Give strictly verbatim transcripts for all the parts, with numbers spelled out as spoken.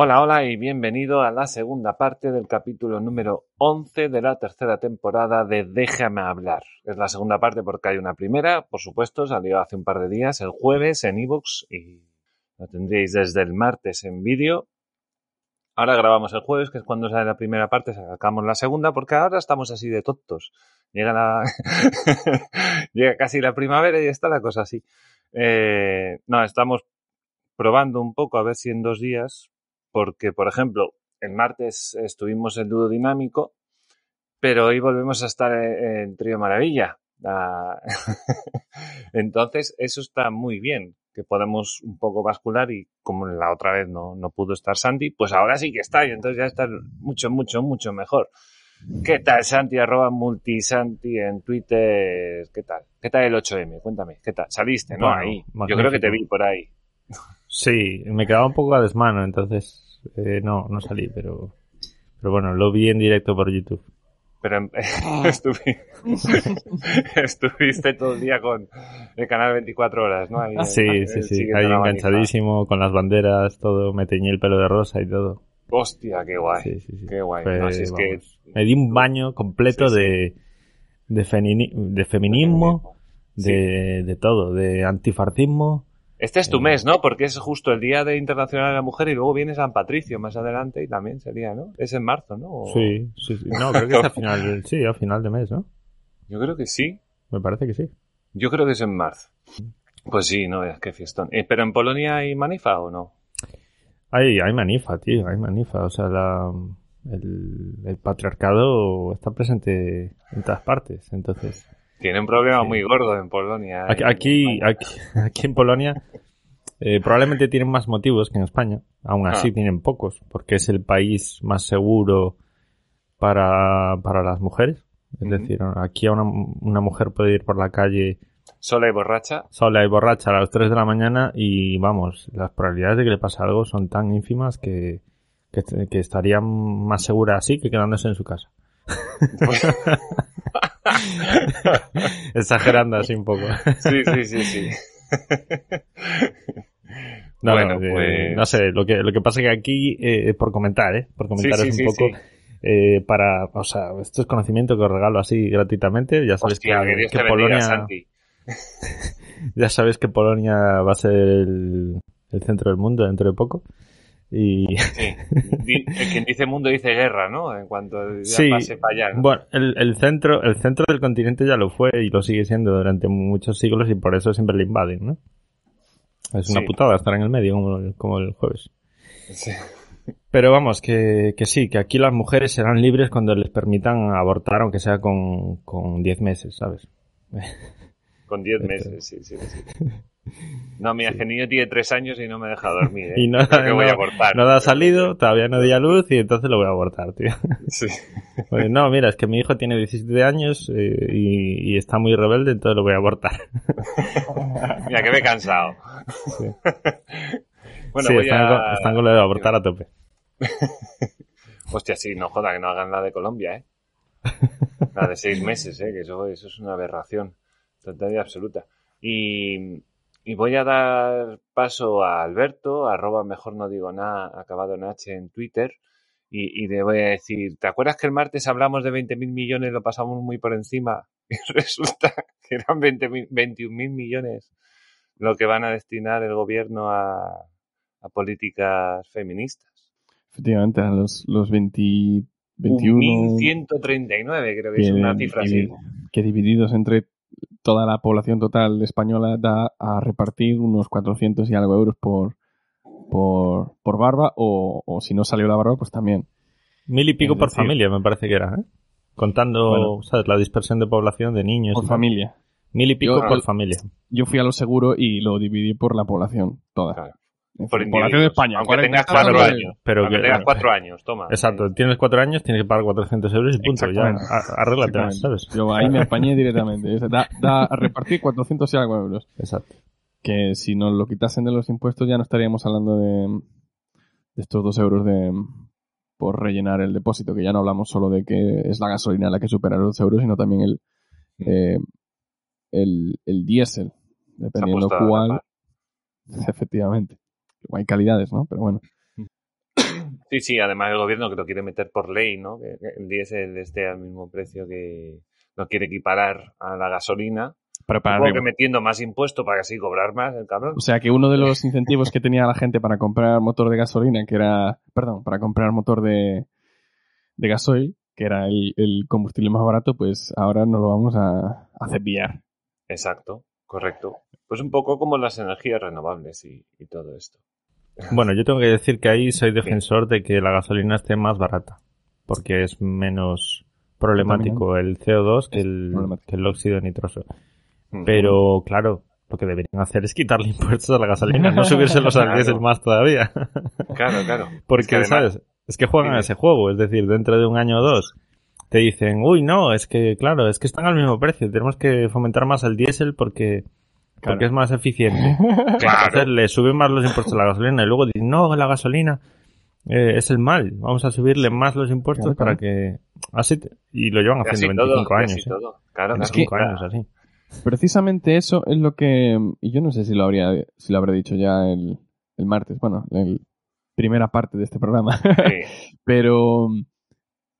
Hola, hola y bienvenido a la segunda parte del capítulo número once de la tercera temporada de Déjame Hablar. Es la segunda parte porque hay una primera, por supuesto, salió hace un par de días, el jueves en iVoox y lo tendréis desde el martes en vídeo. Ahora grabamos el jueves, que es cuando sale la primera parte, sacamos la segunda, porque ahora estamos así de tontos. Llega la llega casi la primavera y está la cosa así. Eh... No, estamos probando un poco a ver si en dos días... Porque, por ejemplo, el martes estuvimos en Dúo Dinámico, pero hoy volvemos a estar en, en Trío Maravilla. Ah, entonces, eso está muy bien, que podemos un poco bascular y como la otra vez no, no pudo estar Santi, pues ahora sí que está y entonces ya está mucho, mucho, mucho mejor. ¿Qué tal, Santi? Arroba Multisanti en Twitter. ¿Qué tal? ¿Qué tal el ocho eme? Cuéntame, ¿qué tal? Saliste, ¿no? Bueno, ahí. Magnífico. Yo creo que te vi por ahí. Sí, me quedaba un poco a desmano, entonces eh, no, no salí, pero pero bueno, lo vi en directo por YouTube. Pero eh, estuvi, estuviste todo el día con el canal veinticuatro horas, ¿no? Ahí, sí, ahí, sí, sí, ahí enganchadísimo, con las banderas, todo, me teñí el pelo de rosa y todo. Hostia, qué guay, sí, sí, sí. Qué guay. Pues, no, si es que... Me di un baño completo sí, sí. de de, feni- de feminismo, sí. de, de todo, de antifartismo. Este es tu mes, ¿no? Porque es justo el Día de Internacional de la Mujer y luego viene San Patricio más adelante y también sería, ¿no? Es en marzo, ¿no? O... Sí, sí, sí. No, creo que es a final, sí, a final de mes, ¿no? Yo creo que sí. Me parece que sí. Yo creo que es en marzo. Pues sí, no, es que fiestón. Eh, ¿Pero en Polonia hay manifa o no? Hay, hay manifa, tío, hay manifa. O sea, la, el, el patriarcado está presente en todas partes, entonces... Tiene un problema sí. muy gordo en Polonia. Aquí, aquí, aquí, aquí en Polonia eh, probablemente tienen más motivos que en España. Aún así ah. tienen pocos, porque es el país más seguro para, para las mujeres. Es uh-huh. decir, aquí una, una mujer puede ir por la calle... Sola y borracha. Sola y borracha a las tres de la mañana y, vamos, las probabilidades de que le pase algo son tan ínfimas que, que, que estarían más seguras así que quedándose en su casa. Pues... Exagerando así un poco. Sí, sí, sí, sí. No, bueno, no, pues... eh, no sé, lo que, lo que pasa es que aquí, eh, por comentar, ¿eh? Por comentaros sí, sí, un sí, poco, sí. Eh, para, o sea, esto es conocimiento que os regalo así gratuitamente. Ya sabéis Hostia, que, que, Dios que te Polonia. Bendiga, Santi. Ya sabéis que Polonia va a ser el, el centro del mundo dentro de poco. Y... Sí. Quien dice mundo dice guerra, ¿no? En cuanto ya sí. pase para allá, ¿no? Bueno, el, el centro el centro del continente ya lo fue y lo sigue siendo durante muchos siglos y por eso siempre le invaden, ¿no? Es una sí. putada estar en el medio como, como el jueves. Sí. Pero vamos, que, que sí, que aquí las mujeres serán libres cuando les permitan abortar, aunque sea con, con diez meses, ¿sabes? Con diez meses, sí, sí, sí. No, mira, sí. que el niño tiene tres años y no me deja dormir, ¿eh? Y no, no, que voy a abortar, no, no ha salido, todavía no di a luz y entonces lo voy a abortar, tío. Sí. Pues, no, mira, es que mi hijo tiene diecisiete años eh, y, y está muy rebelde, entonces lo voy a abortar. Mira, que me he cansado. Sí, bueno, sí voy están, a... con, están con lo de abortar a tope. Hostia, sí, no joda, que no hagan la de Colombia, ¿eh? La de seis meses, ¿eh? Que eso, eso es una aberración total absoluta. Y... Y voy a dar paso a Alberto, arroba mejor no digo nada, acabado en H en Twitter, y, y le voy a decir, ¿te acuerdas que el martes hablamos de veinte mil millones, lo pasamos muy por encima? Y resulta que eran veintiún mil millones lo que van a destinar el gobierno a, a políticas feministas. Efectivamente, a los, los veintiuno... mil ciento treinta y nueve, creo que, que es una cifra así. Que divididos entre... toda la población total española da a repartir unos cuatrocientos y algo euros por por, por barba o, o si no salió la barba, pues también. Mil y pico es por decir, familia, me parece que era, ¿eh? Contando bueno, ¿sabes? La dispersión de población de niños. Por familia. Tal. Mil y pico yo, por al, familia. Yo fui a lo seguro y lo dividí por la población toda. Claro. Por la población de España. Aunque tengas cuatro años. Pero aunque que, tengas cuatro años, toma. Exacto, tienes cuatro años, tienes que pagar cuatrocientos euros y punto. Ya, arréglate, ¿sabes? Yo ahí me apañé directamente. Da, da a repartir cuatrocientos y algo euros. Exacto. Que si nos lo quitasen de los impuestos ya no estaríamos hablando de, de estos dos euros de por rellenar el depósito, que ya no hablamos solo de que es la gasolina la que supera los dos euros, sino también el, eh, el, el diésel, dependiendo cuál. Efectivamente. Hay calidades, ¿no? Pero bueno. Sí, sí, además el gobierno que lo quiere meter por ley, ¿no? Que el diésel esté al mismo precio que lo quiere equiparar a la gasolina. Supongo que metiendo más impuestos para así cobrar más el cabrón. O sea que uno de los incentivos que tenía la gente para comprar motor de gasolina, que era, perdón, para comprar motor de, de gasoil, que era el, el combustible más barato, pues ahora nos lo vamos a, a cepillar. Exacto, correcto. Pues un poco como las energías renovables y, y todo esto. Bueno, yo tengo que decir que ahí soy defensor de que la gasolina esté más barata, porque es menos problemático el C O dos que el, que el óxido nitroso. Pero, claro, lo que deberían hacer es quitarle impuestos a la gasolina, no subirse los claro. Alquileres más todavía. Claro, claro. Porque, es que además, ¿sabes? Es que juegan a ese juego, es decir, dentro de un año o dos te dicen, uy, no, es que, claro, es que están al mismo precio, tenemos que fomentar más el diésel porque, claro. porque es más eficiente. Claro. Entonces le suben más los impuestos a la gasolina y luego dicen, no, la gasolina eh, es el mal, vamos a subirle más los impuestos claro, para claro. que... así te... Y lo llevan haciendo veinticinco años. ¿eh? Claro, veinticinco años, así. Precisamente eso es lo que... Y yo no sé si lo habría si lo habré dicho ya el, el martes, bueno, la primera parte de este programa. Sí. Pero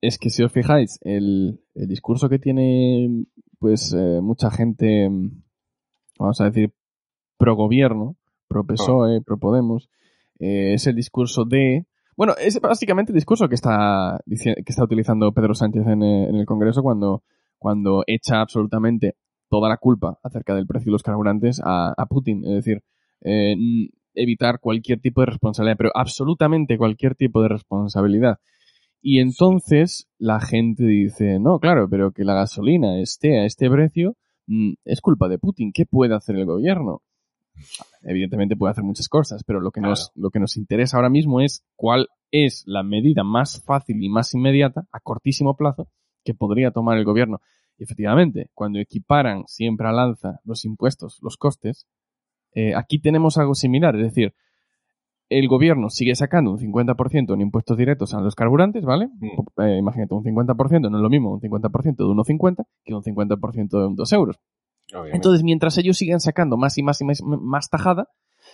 es que si os fijáis, el, el discurso que tiene pues eh, mucha gente, vamos a decir, pro gobierno, pro P S O E, pro Podemos, eh, es el discurso de... Bueno, es básicamente el discurso que está, que está utilizando Pedro Sánchez en, en el Congreso cuando, cuando echa absolutamente... toda la culpa acerca del precio de los carburantes a, a Putin. Es decir, eh, evitar cualquier tipo de responsabilidad, pero absolutamente cualquier tipo de responsabilidad. Y entonces la gente dice, no, claro, pero que la gasolina esté a este precio mm, es culpa de Putin. ¿Qué puede hacer el gobierno? Evidentemente puede hacer muchas cosas, pero lo que claro. nos, lo que nos interesa ahora mismo es cuál es la medida más fácil y más inmediata, a cortísimo plazo, que podría tomar el gobierno. Y efectivamente, cuando equiparan siempre al alza los impuestos, los costes, eh, aquí tenemos algo similar. Es decir, el gobierno sigue sacando un cincuenta por ciento en impuestos directos a los carburantes, ¿vale? Sí. Eh, imagínate, un cincuenta por ciento no es lo mismo un cincuenta por ciento de uno cincuenta que un cincuenta por ciento de dos euros. Obviamente. Entonces, mientras ellos sigan sacando más y más y más, más tajada,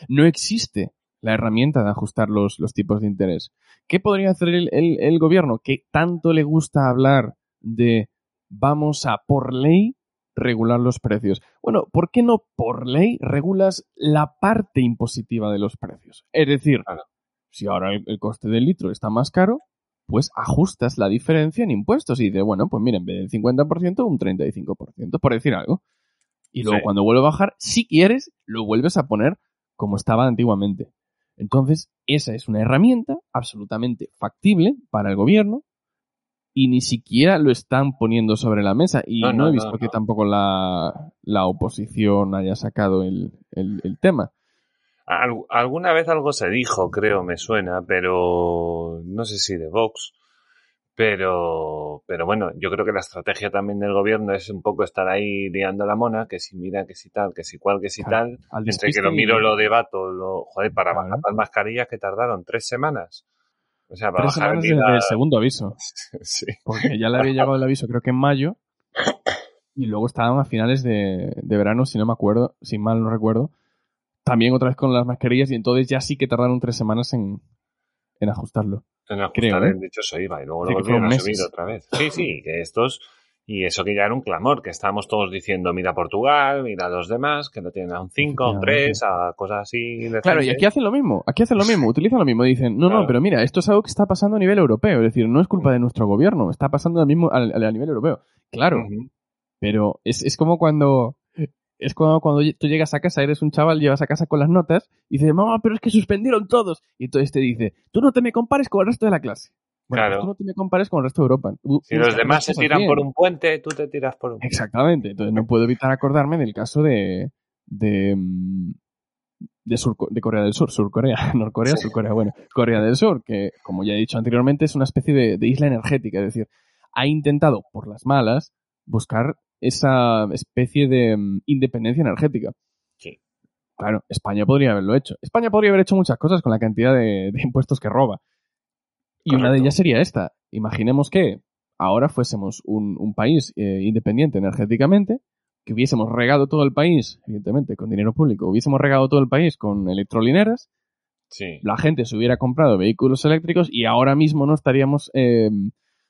no existe la herramienta de ajustar los, los tipos de interés. ¿Qué podría hacer el, el, el gobierno que tanto le gusta hablar de... vamos a, por ley, regular los precios? Bueno, ¿por qué no por ley regulas la parte impositiva de los precios? Es decir, claro. si ahora el, el coste del litro está más caro, pues ajustas la diferencia en impuestos y dices, bueno, pues mira, en vez del cincuenta por ciento, un treinta y cinco por ciento, por decir algo. Y luego sí. cuando vuelve a bajar, si quieres, lo vuelves a poner como estaba antiguamente. Entonces, esa es una herramienta absolutamente factible para el gobierno, y ni siquiera lo están poniendo sobre la mesa. Y no, no, no he visto no, que no. tampoco la, la oposición haya sacado el, el, el tema. Al, alguna vez algo se dijo, creo, me suena, pero no sé si de Vox. Pero, pero bueno, yo creo que la estrategia también del gobierno es un poco estar ahí liando la mona, que si mira, que si tal, que si cual, que si claro, tal. Entre que lo miro, lo debato, lo joder, para claro. bajar las mascarillas que tardaron tres semanas. O sea, para bajar el, la... el segundo aviso. Sí. Porque ya le había llegado el aviso, creo que en mayo. Y luego estaban a finales de, de verano, si no me acuerdo, si mal no recuerdo. También otra vez con las mascarillas. Y entonces ya sí que tardaron tres semanas en, en ajustarlo. En ajustar creo, el ¿eh? dichoso I V A. Y luego sí, lo volvieron a subir otra vez. Sí, sí, que estos. Y eso que ya era un clamor, que estábamos todos diciendo, mira Portugal, mira a los demás, que no tienen a un cinco, a un tres, a cosas así. De claro, y aquí hacen lo mismo, aquí hacen lo mismo, utilizan lo mismo, dicen, no, claro. no, pero mira, esto es algo que está pasando a nivel europeo, es decir, no es culpa de nuestro gobierno, está pasando al mismo, al, al nivel europeo. Claro, uh-huh. pero es, es como cuando... Es cuando, cuando tú llegas a casa, eres un chaval, llevas a casa con las notas, y dices, mamá, pero es que suspendieron todos. Y entonces te dice, tú no te me compares con el resto de la clase. Bueno, claro. pues tú no te me compares con el resto de Europa. U- si los demás se tiran bien. por un puente, tú te tiras por un puente. Exactamente. Entonces no puedo evitar acordarme del caso de de, de, Sur, de Corea del Sur, Sur Corea, Norcorea, sí. Sur Corea, bueno, Corea del Sur, que como ya he dicho anteriormente es una especie de, de isla energética, es decir, ha intentado por las malas buscar esa especie de um, independencia energética. Sí. Claro, España podría haberlo hecho. España podría haber hecho muchas cosas con la cantidad de, de impuestos que roba. Y Correcto. Una de ellas sería esta. Imaginemos que ahora fuésemos un, un país eh, independiente energéticamente, que hubiésemos regado todo el país, evidentemente, con dinero público, hubiésemos regado todo el país con electrolineras, sí. la gente se hubiera comprado vehículos eléctricos y ahora mismo no estaríamos eh,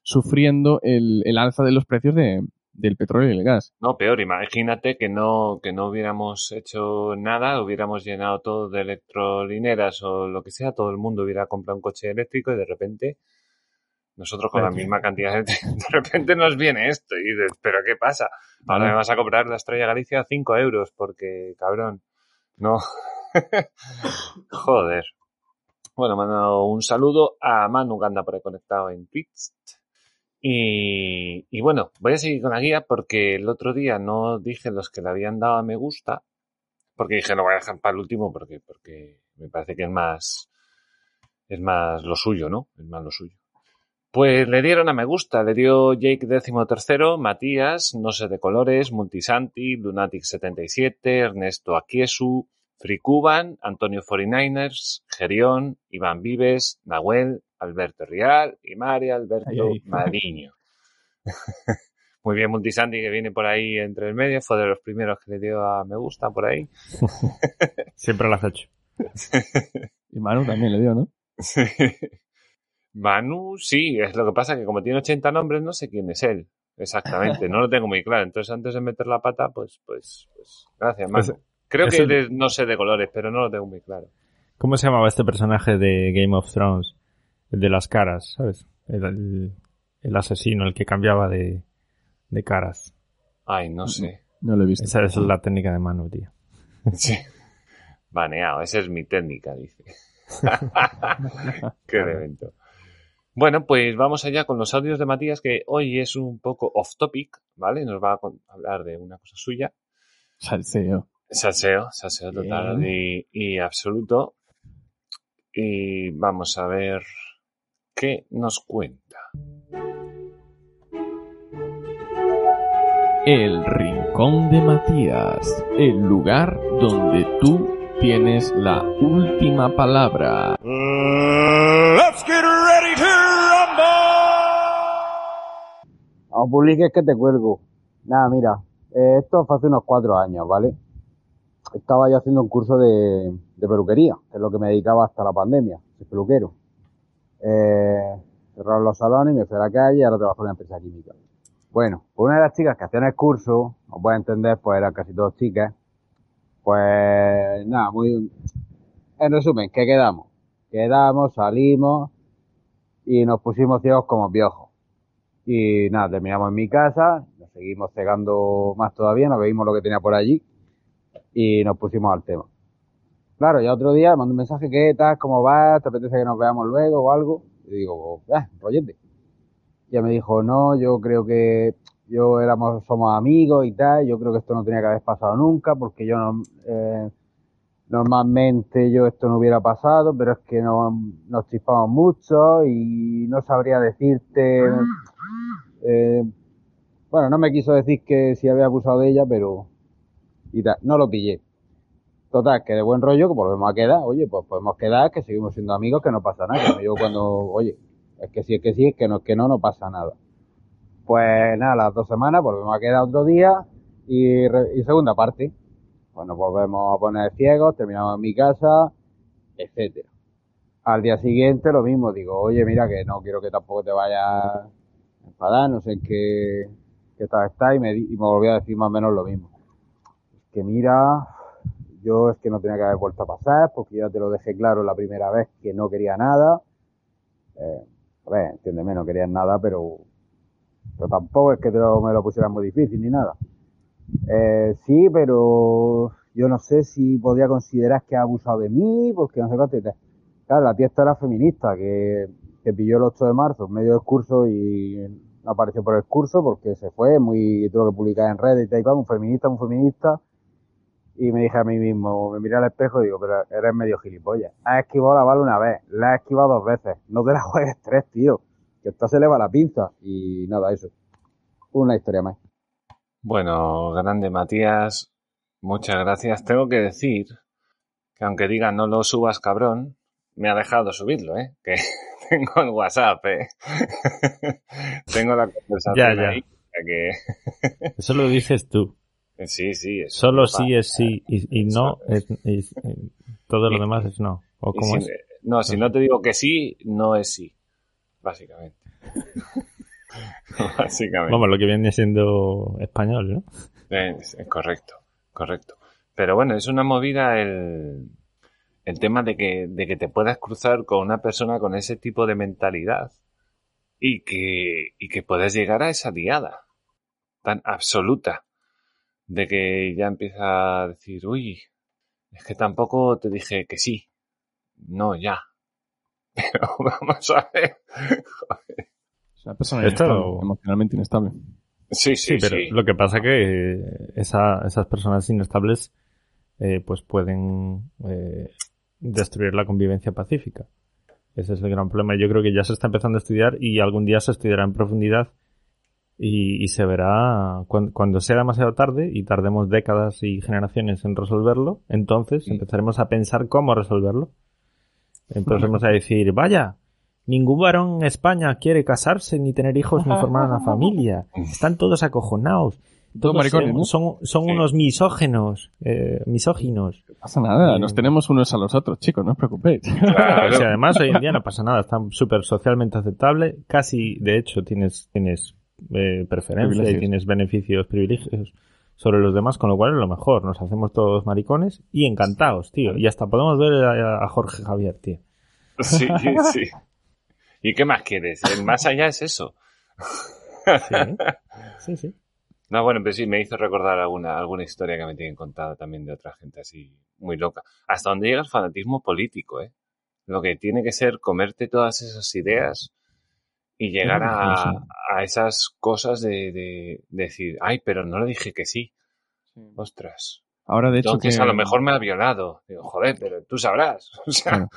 sufriendo el, el alza de los precios de, del petróleo y el gas. No, peor, imagínate que no, que no hubiéramos hecho nada, hubiéramos llenado todo de electrolineras o lo que sea, todo el mundo hubiera comprado un coche eléctrico y de repente... Nosotros con la misma cantidad de... De repente nos viene esto y dices, ¿pero qué pasa? Ahora me vas a comprar la Estrella Galicia a cinco euros porque, cabrón, no. Joder. Bueno, mando un saludo a Manu que anda por ahí conectado en Twitch. Y, y bueno, voy a seguir con la guía porque el otro día no dije los que le habían dado a me gusta porque dije, lo voy a dejar para el último porque, porque me parece que es más... Es más lo suyo, ¿no? Es más lo suyo. Pues le dieron a me gusta, le dio Jake trece, Matías, No sé de colores, Multisanti, Lunatic setenta y siete, Ernesto Aquiesu, Free Cuban, Antonio cuarenta y nueve ers, Gerión, Iván Vives, Nahuel, Alberto Rial y María Alberto Mariño. Muy bien, Multisanti que viene por ahí entre el medio, fue de los primeros que le dio a me gusta por ahí. Siempre lo has hecho. Y Manu también le dio, ¿no? Sí. Manu, sí, es lo que pasa que como tiene ochenta nombres no sé quién es él, exactamente, no lo tengo muy claro, entonces antes de meter la pata, pues, pues, pues gracias Manu. Pues, creo que el... eres, no sé de colores, pero no lo tengo muy claro. ¿Cómo se llamaba este personaje de Game of Thrones? El de las caras, ¿sabes? El, el, el asesino, el que cambiaba de, de caras. Ay, no sé. No lo he visto. Esa es la técnica de Manu, tío. Sí, baneado, esa es mi técnica, dice. Qué evento. Bueno, pues vamos allá con los audios de Matías, que hoy es un poco off topic, ¿vale? Nos va a hablar de una cosa suya. Salseo. Salseo, salseo total y, y absoluto. Y vamos a ver qué nos cuenta. El Rincón de Matías, el lugar donde tú tienes la última palabra. Let's get ready to rumble. No publiques que te cuelgo. Nada, mira, eh, esto fue hace unos cuatro años, ¿vale? Estaba yo haciendo un curso de, de peluquería, que es lo que me dedicaba hasta la pandemia, de peluquero. Eh, cerraron los salones, me fui a la calle y ahora trabajo en una empresa química. Bueno, pues una de las chicas que hacían el curso, os voy a entender, pues eran casi todas chicas. Pues nada, muy... En resumen, ¿qué quedamos? Quedamos, salimos y nos pusimos ciegos como piojos. Y nada, terminamos en mi casa, nos seguimos cegando más todavía, nos veíamos lo que tenía por allí y nos pusimos al tema. Claro, ya otro día mandó un mensaje, ¿qué tal? ¿Cómo vas? ¿Te apetece que nos veamos luego o algo? Y digo, ah, rollete. Ya me dijo, no, yo creo que... Yo éramos, somos amigos y tal, yo creo que esto no tenía que haber pasado nunca, porque yo no, eh, normalmente yo esto no hubiera pasado, pero es que no, nos chispamos mucho y no sabría decirte, eh, bueno, no me quiso decir que si había abusado de ella, pero y tal, no lo pillé. Total, que de buen rollo, que volvemos a quedar, oye, pues podemos quedar, que seguimos siendo amigos, que no pasa nada, yo cuando, oye, es que sí, es que sí, es que no, es que no, no pasa nada. Pues nada, las dos semanas volvemos a quedar otro día y, re, y segunda parte. Bueno, volvemos a poner ciegos, terminamos en mi casa, etcétera. Al día siguiente lo mismo, digo, oye, mira que no quiero que tampoco te vayas a enfadar, no sé en qué, qué tal está, y me, y me volvió a decir más o menos lo mismo. Es que mira, yo es que no tenía que haber vuelto a pasar, porque yo ya te lo dejé claro la primera vez que no quería nada. Eh, a ver, entiéndeme, no querías nada, pero... Pero tampoco es que te lo, me lo pusieran muy difícil ni nada. Eh, sí, pero yo no sé si podría considerar que ha abusado de mí, porque no sé cuánto. Claro, la tía esta era feminista, que, que pilló el ocho de marzo en medio del curso y apareció por el curso porque se fue, muy todo lo que publicaba en redes y tal y tal, un feminista, un feminista. Y me dije a mí mismo, me miré al espejo y digo, pero eres medio gilipollas. Has esquivado la bala una vez, la has esquivado dos veces, no te la juegues tres, tío. Que esta se le va la pinza y nada, eso. Una historia más. Bueno, grande Matías, muchas gracias. Tengo que decir que aunque diga no lo subas, cabrón, me ha dejado subirlo, ¿eh? Que tengo el WhatsApp, ¿eh? Tengo la conversación ya, ya. Ahí. Que... Eso lo dices tú. Sí, sí. Solo sí es sí y, y no, es, y, todo lo demás es no. ¿O cómo si, es? No, si no te digo que sí, no es sí, básicamente. Básicamente. Vamos, lo que viene siendo español, ¿no? Es, es correcto, correcto. Pero bueno, es una movida el, el tema de que, de que te puedas cruzar con una persona con ese tipo de mentalidad y que, y que puedas llegar a esa diada tan absoluta de que ya empieza a decir, uy, es que tampoco te dije que sí, no, ya. Pero vamos a ver. Joder. Una persona inestable, lo... emocionalmente inestable. Sí, sí, sí. Pero sí. Lo que pasa es que esa, esas personas inestables eh, pues pueden eh, destruir la convivencia pacífica. Ese es el gran problema. Yo creo que ya se está empezando a estudiar y algún día se estudiará en profundidad y, y se verá cuando, cuando sea demasiado tarde y tardemos décadas y generaciones en resolverlo. Entonces sí. Empezaremos a pensar cómo resolverlo. Empezaremos a decir, vaya... Ningún varón en España quiere casarse, ni tener hijos, ni formar una familia. Están todos acojonados. Todos maricones, son, ¿no? son, son sí. unos misógenos, eh, misóginos. No pasa nada, nos tenemos unos a los otros, chicos, no os preocupéis. Claro. O sea, además, hoy en día no pasa nada, está súper socialmente aceptable. Casi, de hecho, tienes, tienes eh, preferencia y tienes beneficios, privilegios sobre los demás, con lo cual es lo mejor. Nos hacemos todos maricones y encantados, tío. Y hasta podemos ver a, a Jorge Javier, tío. Sí, sí. ¿Y qué más quieres? El más allá es eso. Sí, sí, sí. No, bueno, pero sí, me hizo recordar alguna alguna historia que me tienen contada también de otra gente así muy loca. Hasta donde llega el fanatismo político, ¿eh? Lo que tiene que ser comerte todas esas ideas y llegar a, a esas cosas de, de decir, ay, pero no le dije que sí. Ostras. Ahora, de hecho, entonces, que... a lo mejor me ha violado. Digo, joder, pero tú sabrás. O sea,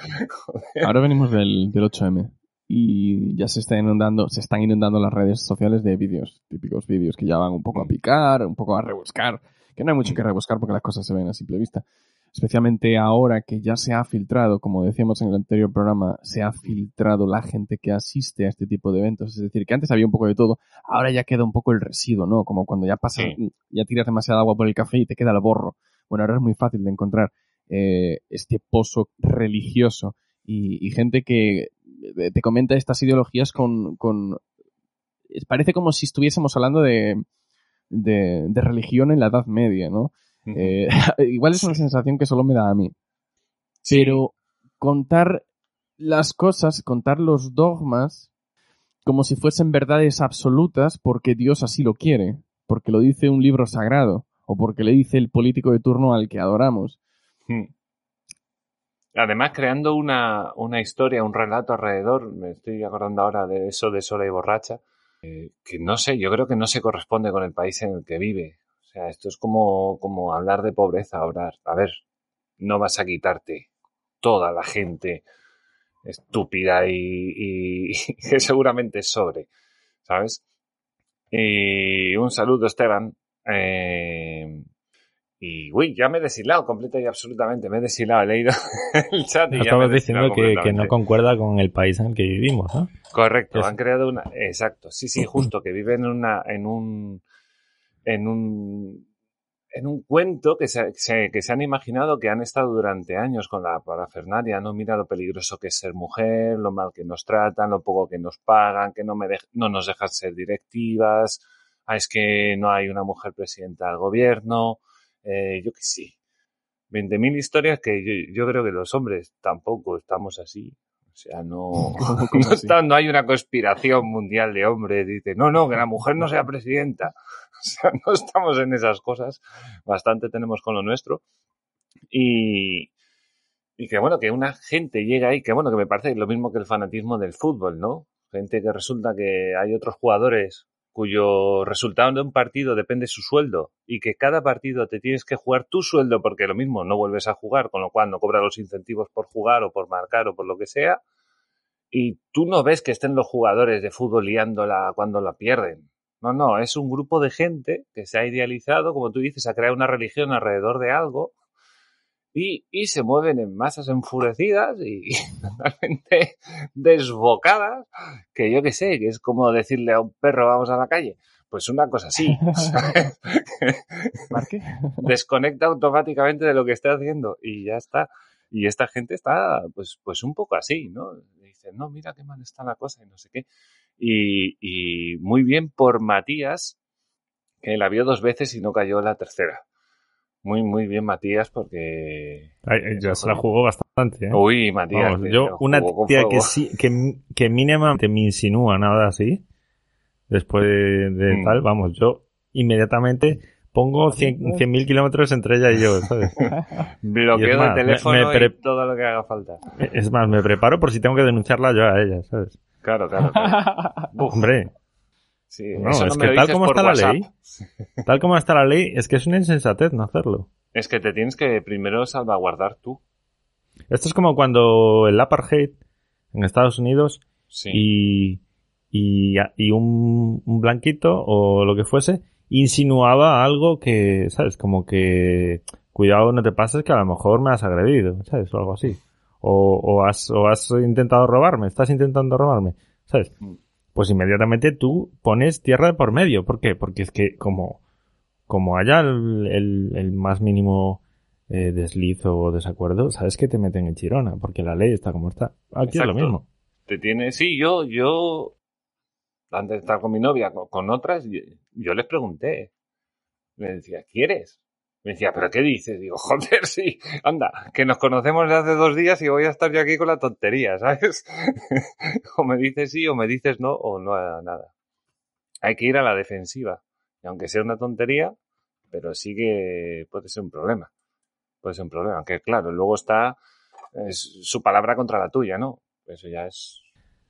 joder. Ahora venimos del, del ocho eme. Y ya se están inundando, se están inundando las redes sociales de vídeos, típicos vídeos que ya van un poco a picar, un poco a rebuscar, que no hay mucho que rebuscar porque las cosas se ven a simple vista. Especialmente ahora que ya se ha filtrado, como decíamos en el anterior programa, se ha filtrado la gente que asiste a este tipo de eventos. Es decir, que antes había un poco de todo, ahora ya queda un poco el residuo, ¿no? Como cuando ya pasas, sí. ya tiras demasiada agua por el café y te queda el borro. Bueno, ahora es muy fácil de encontrar eh, este pozo religioso y, y gente que te comenta estas ideologías con, con... Parece como si estuviésemos hablando de, de, de religión en la Edad Media, ¿no? Uh-huh. Eh, igual es una sensación que solo me da a mí. Sí. Pero contar las cosas, contar los dogmas, como si fuesen verdades absolutas porque Dios así lo quiere, porque lo dice un libro sagrado o porque le dice el político de turno al que adoramos. Uh-huh. Además, creando una, una historia, un relato alrededor, me estoy acordando ahora de eso de Sola y Borracha, eh, que no sé, yo creo que no se corresponde con el país en el que vive. O sea, esto es como, como hablar de pobreza, hablar. A ver, no vas a quitarte toda la gente estúpida y, y que seguramente sobre, ¿sabes? Y un saludo, Esteban. Eh... Y, uy, ya me he deshilado completa y absolutamente. Me he deshilado, he leído el chat y no ya me he diciendo que, que no concuerda con el país en el que vivimos, ¿no? Correcto, es... han creado una... Exacto, sí, sí, justo, que viven en una en un... en un... en un cuento que se, se, que se han imaginado que han estado durante años con la parafernalia, ¿no? Mira lo peligroso que es ser mujer, lo mal que nos tratan, lo poco que nos pagan, que no, me de... no nos dejan ser directivas, es que no hay una mujer presidenta del gobierno... Eh, yo que sí, veinte mil historias que yo, yo creo que los hombres tampoco estamos así, o sea, no, no, está, no hay una conspiración mundial de hombres, dice, no, no, que la mujer no sea presidenta, o sea, no estamos en esas cosas, bastante tenemos con lo nuestro, y, y que bueno, que una gente llega ahí, que bueno, que me parece lo mismo que el fanatismo del fútbol, ¿no? Gente que resulta que hay otros jugadores cuyo resultado de un partido depende de su sueldo y que cada partido te tienes que jugar tu sueldo porque lo mismo no vuelves a jugar, con lo cual no cobras los incentivos por jugar o por marcar o por lo que sea, y tú no ves que estén los jugadores de fútbol liándola cuando la pierden. No, no, es un grupo de gente que se ha idealizado, como tú dices, ha creado una religión alrededor de algo y, y se mueven en masas enfurecidas y totalmente desbocadas, que yo qué sé, que es como decirle a un perro vamos a la calle, pues una cosa así, ¿sabes? Desconecta automáticamente de lo que está haciendo y ya está. Y esta gente está pues pues un poco así, ¿no? Dicen, no, mira qué mal está la cosa y no sé qué. Y, y muy bien por Matías, que la vio dos veces y no cayó la tercera. Muy, muy bien, Matías, porque... Ay, ya se la jugó bastante, ¿eh? Uy, Matías. Vamos, yo, una tía que, sí, que, que mínimamente me insinúa nada así, después de, de mm. tal, vamos, yo inmediatamente... Pongo cien mil kilómetros entre ella y yo, ¿sabes? Bloqueo el teléfono me, me pre- y todo lo que haga falta. Es más, me preparo por si tengo que denunciarla yo a ella, ¿sabes? Claro, claro. claro. Hombre. Sí, no, eso no es me que tal como está WhatsApp. La ley, tal como está la ley, es que es una insensatez no hacerlo. Es que te tienes que primero salvaguardar tú. Esto es como cuando el apartheid en Estados Unidos sí. y, y, y un, un blanquito o lo que fuese... insinuaba algo que, ¿sabes? Como que, cuidado, no te pases que a lo mejor me has agredido, ¿sabes? O algo así. O, o, has, o has intentado robarme, estás intentando robarme, ¿sabes? Pues inmediatamente tú pones tierra de por medio. ¿Por qué? Porque es que como, como haya el, el, el más mínimo eh, desliz o desacuerdo, ¿sabes? Que te meten en chirona, porque la ley está como está. Aquí exacto. Es lo mismo. Te tiene... Sí, yo... yo... antes de estar con mi novia, con otras, yo les pregunté. Me decía, ¿quieres? Me decía, ¿pero qué dices? Digo, joder, sí, anda, que nos conocemos desde hace dos días y voy a estar yo aquí con la tontería, ¿sabes? O me dices sí, o me dices no, o no nada. Hay que ir a la defensiva. Y aunque sea una tontería, pero sí que puede ser un problema. Puede ser un problema. Aunque, claro, luego está es su palabra contra la tuya, ¿no? Eso ya es...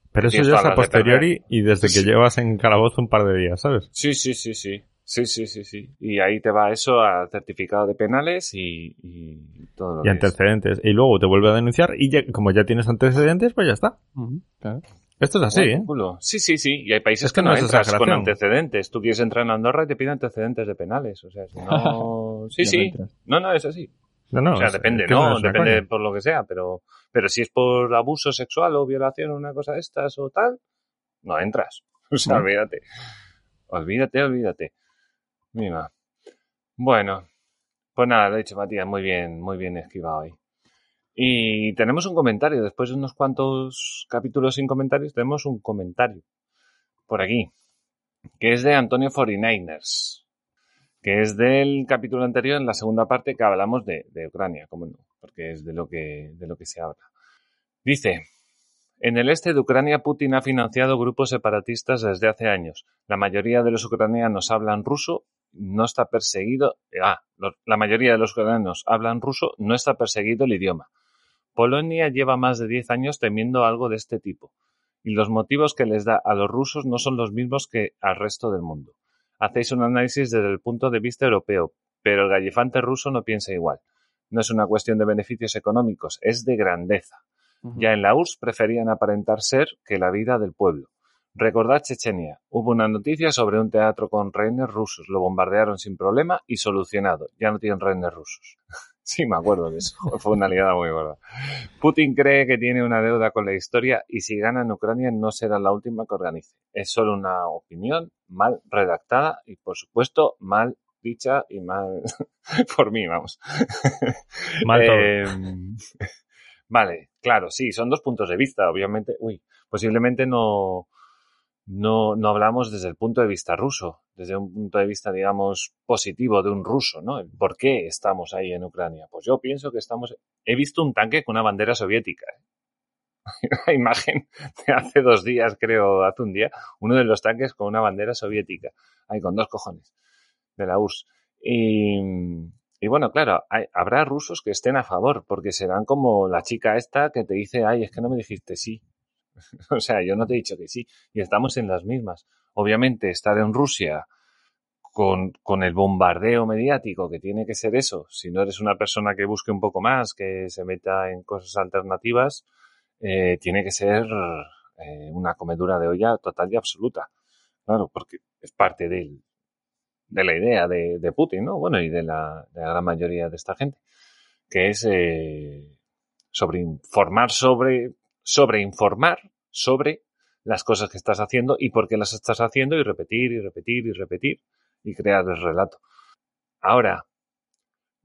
Pero eso ya es a posteriori y desde que sí. llevas en calabozo un par de días, ¿sabes? Sí, sí, sí, sí. Sí, sí, sí, sí. Y ahí te va eso a certificado de penales y, y todo lo que y antecedentes. Es. Y luego te vuelve a denunciar y ya, como ya tienes antecedentes, pues ya está. Uh-huh, claro. Esto es así, uy, ¿eh? Culo. Sí, sí, sí. Y hay países es que, que no, no entras con antecedentes. Tú quieres entrar en Andorra y te piden antecedentes de penales. O sea, si no... Sí, sí. No, no, es así. No, no, o sea, depende, ¿no? no depende coña. Por lo que sea, pero pero si es por abuso sexual o violación o una cosa de estas o tal, no entras. O sea, olvídate. Olvídate, olvídate. Mira. Bueno, pues nada, lo he dicho, Matías, muy bien, muy bien esquivado ahí. Y tenemos un comentario, después de unos cuantos capítulos sin comentarios, tenemos un comentario por aquí, que es de Antonio cuarenta y nueve ers. Que es del capítulo anterior, en la segunda parte, que hablamos de, de Ucrania, como no, porque es de lo que de lo que se habla. Dice, en el este de Ucrania, Putin ha financiado grupos separatistas desde hace años. La mayoría de los ucranianos hablan ruso, no está perseguido... Ah, lo, la mayoría de los ucranianos hablan ruso, no está perseguido el idioma. Polonia lleva más de diez años temiendo algo de este tipo, y los motivos que les da a los rusos no son los mismos que al resto del mundo. Hacéis un análisis desde el punto de vista europeo, pero el gallifante ruso no piensa igual. No es una cuestión de beneficios económicos, es de grandeza. Uh-huh. Ya en la U R S S preferían aparentar ser que la vida del pueblo. Recordad Chechenia. Hubo una noticia sobre un teatro con rehenes rusos. Lo bombardearon sin problema y solucionado. Ya no tienen rehenes rusos. Sí, me acuerdo de eso. Fue una liada muy gorda. Putin cree que tiene una deuda con la historia y si gana en Ucrania no será la última que organice. Es solo una opinión mal redactada y, por supuesto, mal dicha y mal... por mí, vamos. Mal todo. Eh, vale, claro, sí, son dos puntos de vista, obviamente. Uy, posiblemente no, no, no hablamos desde el punto de vista ruso. Desde un punto de vista, digamos, positivo de un ruso, ¿no? ¿Por qué estamos ahí en Ucrania? Pues yo pienso que estamos... He visto un tanque con una bandera soviética. Una imagen de hace dos días, creo, hace un día, uno de los tanques con una bandera soviética. Ahí, con dos cojones, de la U R S S. Y, y bueno, claro, hay, habrá rusos que estén a favor, porque serán como la chica esta que te dice, ay, es que no me dijiste sí. O sea, yo no te he dicho que sí. Y estamos en las mismas. Obviamente, estar en Rusia con, con el bombardeo mediático que tiene que ser eso, si no eres una persona que busque un poco más, que se meta en cosas alternativas, eh, tiene que ser eh, una comedura de olla total y absoluta. Claro, porque es parte de, de la idea de, de Putin, ¿no? Bueno, y de la, de la gran mayoría de esta gente, que es eh, sobre informar, sobre, sobre informar, sobre... las cosas que estás haciendo y por qué las estás haciendo y repetir y repetir y repetir y crear el relato. Ahora,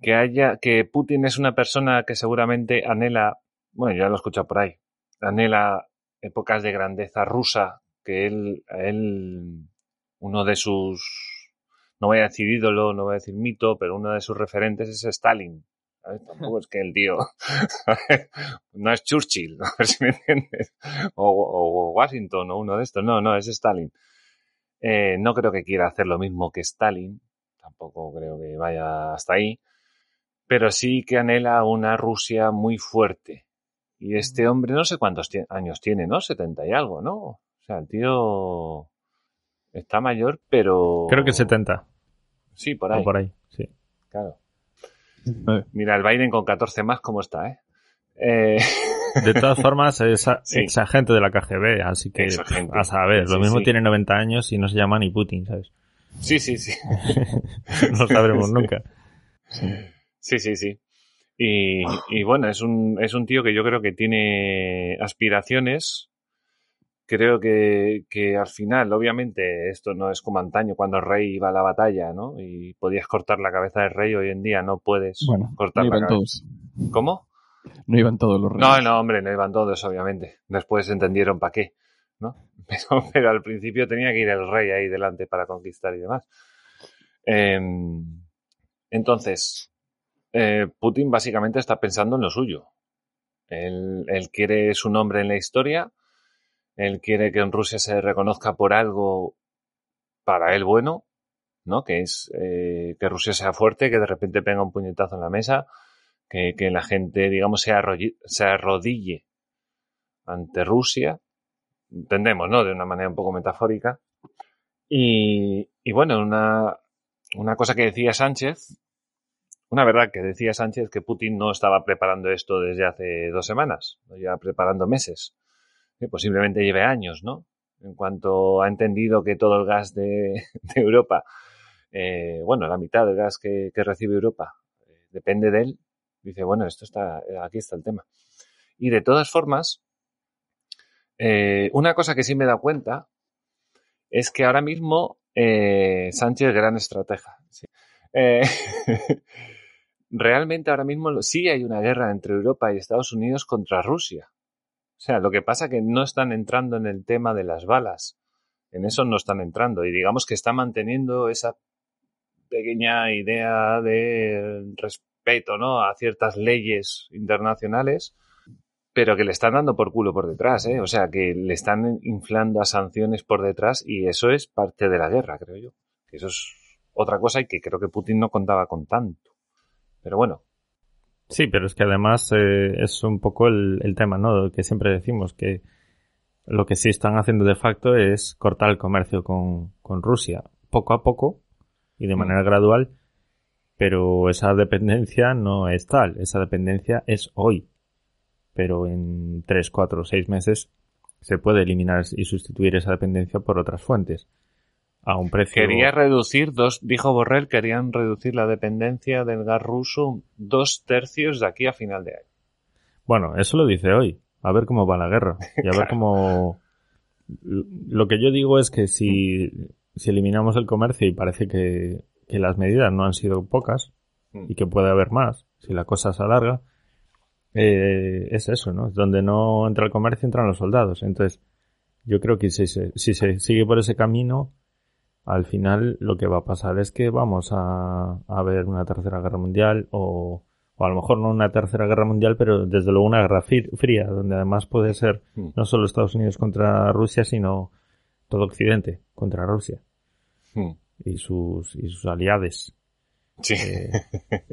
que haya, que Putin es una persona que seguramente anhela, bueno, ya lo he escuchado por ahí, anhela épocas de grandeza rusa, que él, él uno de sus, no voy a decir ídolo, no voy a decir mito, pero uno de sus referentes es Stalin. ¿Sabes? Tampoco es que el tío no es Churchill, a ver si me entiendes, o, o Washington o uno de estos, no, no, es Stalin. Eh, no creo que quiera hacer lo mismo que Stalin, tampoco creo que vaya hasta ahí, pero sí que anhela una Rusia muy fuerte. Y este hombre no sé cuántos t- años tiene, ¿no? setenta y algo, ¿no? O sea, el tío está mayor, pero... Creo que setenta. Sí, por ahí. O por ahí, sí. Claro. Mira, el Biden con catorce más, ¿cómo está, eh? eh... De todas formas, es a, sí. exagente de la K G B, así que exagente. A saber, lo sí, mismo sí. Tiene noventa años y no se llama ni Putin, ¿sabes? Sí, sí, sí. No sabremos sí. nunca. Sí, sí, sí. sí. Y, y bueno, es un, es un tío que yo creo que tiene aspiraciones. Creo que, que al final, obviamente, esto no es como antaño, cuando el rey iba a la batalla, ¿no? Y podías cortar la cabeza del rey, hoy en día no puedes bueno, cortar no la cabeza. Todos. ¿Cómo? No iban todos los reyes. No, no, hombre, no iban todos, obviamente. Después entendieron para qué, ¿no? Pero, pero al principio tenía que ir el rey ahí delante para conquistar y demás. Eh, entonces, eh, Putin básicamente está pensando en lo suyo. Él, él quiere su nombre en la historia, él quiere que en Rusia se reconozca por algo para él bueno, ¿no? Que es eh, que Rusia sea fuerte, que de repente pega un puñetazo en la mesa... Que, que la gente, digamos, se, arrolle, se arrodille ante Rusia, entendemos, ¿no? De una manera un poco metafórica. Y, y bueno, una, una cosa que decía Sánchez, una verdad que decía Sánchez, que Putin no estaba preparando esto desde hace dos semanas, lo lleva preparando meses, que posiblemente lleve años, ¿no? En cuanto ha entendido que todo el gas de, de Europa, eh, bueno, la mitad del gas que, que recibe Europa, eh, depende de él. Dice, bueno, esto está, aquí está el tema. Y de todas formas, eh, una cosa que sí me he dado cuenta es que ahora mismo eh, Sánchez, gran estratega. Sí. Eh, realmente ahora mismo sí hay una guerra entre Europa y Estados Unidos contra Rusia. O sea, lo que pasa es que no están entrando en el tema de las balas. En eso no están entrando. Y digamos que está manteniendo esa pequeña idea de respeto, ¿no? A ciertas leyes internacionales, pero que le están dando por culo por detrás, ¿eh? O sea, que le están inflando a sanciones por detrás y eso es parte de la guerra, creo yo. Eso es otra cosa y que creo que Putin no contaba con tanto. Pero bueno. Sí, pero es que además eh, es un poco el, el tema, ¿no? Que siempre decimos que lo que sí están haciendo de facto es cortar el comercio con, con Rusia, poco a poco y de manera mm. gradual. Pero esa dependencia no es tal, esa dependencia es hoy. Pero en tres, cuatro, seis meses se puede eliminar y sustituir esa dependencia por otras fuentes. A un precio... Quería reducir, dos, dijo Borrell, querían reducir la dependencia del gas ruso dos tercios de aquí a final de año. Bueno, eso lo dice hoy. A ver cómo va la guerra. Y a claro. ver cómo... Lo que yo digo es que si, si eliminamos el comercio y parece que... que las medidas no han sido pocas y que puede haber más si la cosa se alarga, eh, es eso, ¿no? Donde no entra el comercio, entran los soldados. Entonces, yo creo que si se, si se sigue por ese camino, al final lo que va a pasar es que vamos a, a ver una tercera guerra mundial o, o a lo mejor no una tercera guerra mundial, pero desde luego una guerra fría, donde además puede ser no solo Estados Unidos contra Rusia, sino todo Occidente contra Rusia. Sí. Y sus, y sus aliados. Sí. Eh,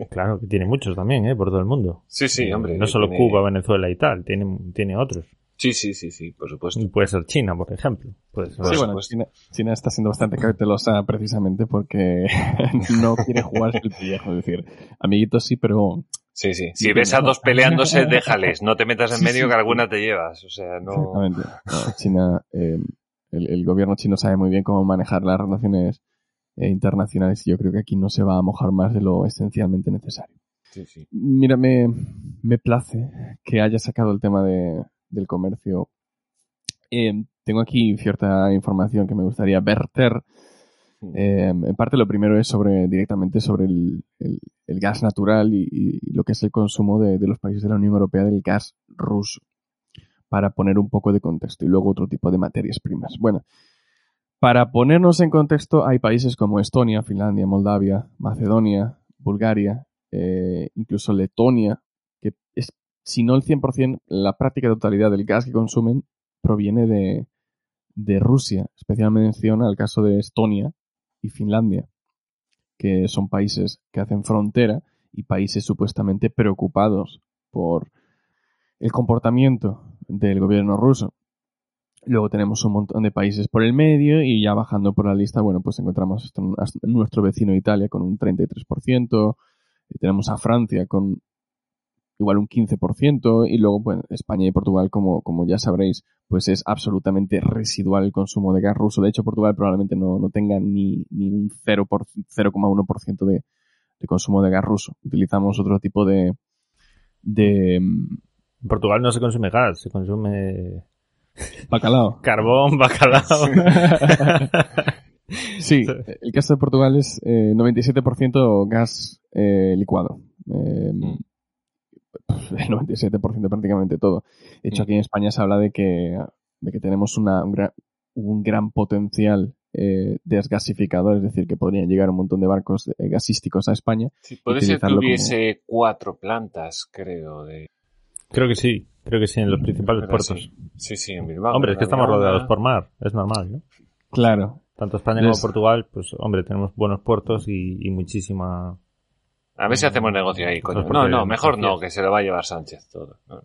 claro, que tiene muchos también, ¿eh? Por todo el mundo. Sí, sí, hombre. No solo tiene... Cuba, Venezuela y tal, tiene, tiene otros. Sí, sí, sí, sí, por supuesto. Y puede ser China, por ejemplo. Puede ser sí, bueno, China, China está siendo bastante cautelosa precisamente porque no quiere jugarse el pellejo. Es decir, amiguitos sí, pero... Sí, sí. Si ves a dos peleándose, déjales. No te metas en sí, medio sí, que sí. alguna te llevas. O sea, no... Exactamente. No, China, eh, el, el gobierno chino sabe muy bien cómo manejar las relaciones internacionales, y yo creo que aquí no se va a mojar más de lo esencialmente necesario. Sí, sí. Mira, me, me place que haya sacado el tema de, del comercio. Eh, tengo aquí cierta información que me gustaría verter Eh, en parte lo primero es sobre directamente sobre el, el, el gas natural y, y lo que es el consumo de, de los países de la Unión Europea del gas ruso, para poner un poco de contexto, y luego otro tipo de materias primas. Bueno, para ponernos en contexto, hay países como Estonia, Finlandia, Moldavia, Macedonia, Bulgaria, eh, incluso Letonia, que es, si no el cien por ciento, la práctica totalidad del gas que consumen proviene de, de Rusia. Especial mención al caso de Estonia y Finlandia, que son países que hacen frontera y países supuestamente preocupados por el comportamiento del gobierno ruso. Luego tenemos un montón de países por el medio, y ya bajando por la lista, bueno, pues encontramos a nuestro vecino Italia con un treinta y tres por ciento, tenemos a Francia con igual un quince por ciento, y luego, bueno, España y Portugal, como, como ya sabréis, pues es absolutamente residual el consumo de gas ruso. De hecho, Portugal probablemente no, no tenga ni, ni un cero coma uno por ciento de, de consumo de gas ruso. Utilizamos otro tipo de... de En Portugal no se consume gas, se consume... Bacalao. Carbón, bacalao. Sí, el caso de Portugal es eh, noventa y siete por ciento gas eh, licuado. Eh, el noventa y siete por ciento prácticamente todo. De hecho, aquí en España se habla de que, de que tenemos una, un, gran, un gran potencial eh, desgasificador, es decir, que podrían llegar un montón de barcos eh, gasísticos a España. Sí, puede ser que hubiese como... cuatro plantas, creo, de... Creo que sí, creo que sí, en los principales pero puertos. Sí, sí, sí, en Bilbao. Hombre, es que estamos rodeados por mar, es normal, ¿no? Claro. Tanto España Les... como Portugal, pues hombre, tenemos buenos puertos y, y muchísima... A ver si hacemos negocio ahí, coño. No, no, mejor no, que se lo va a llevar Sánchez todo. No,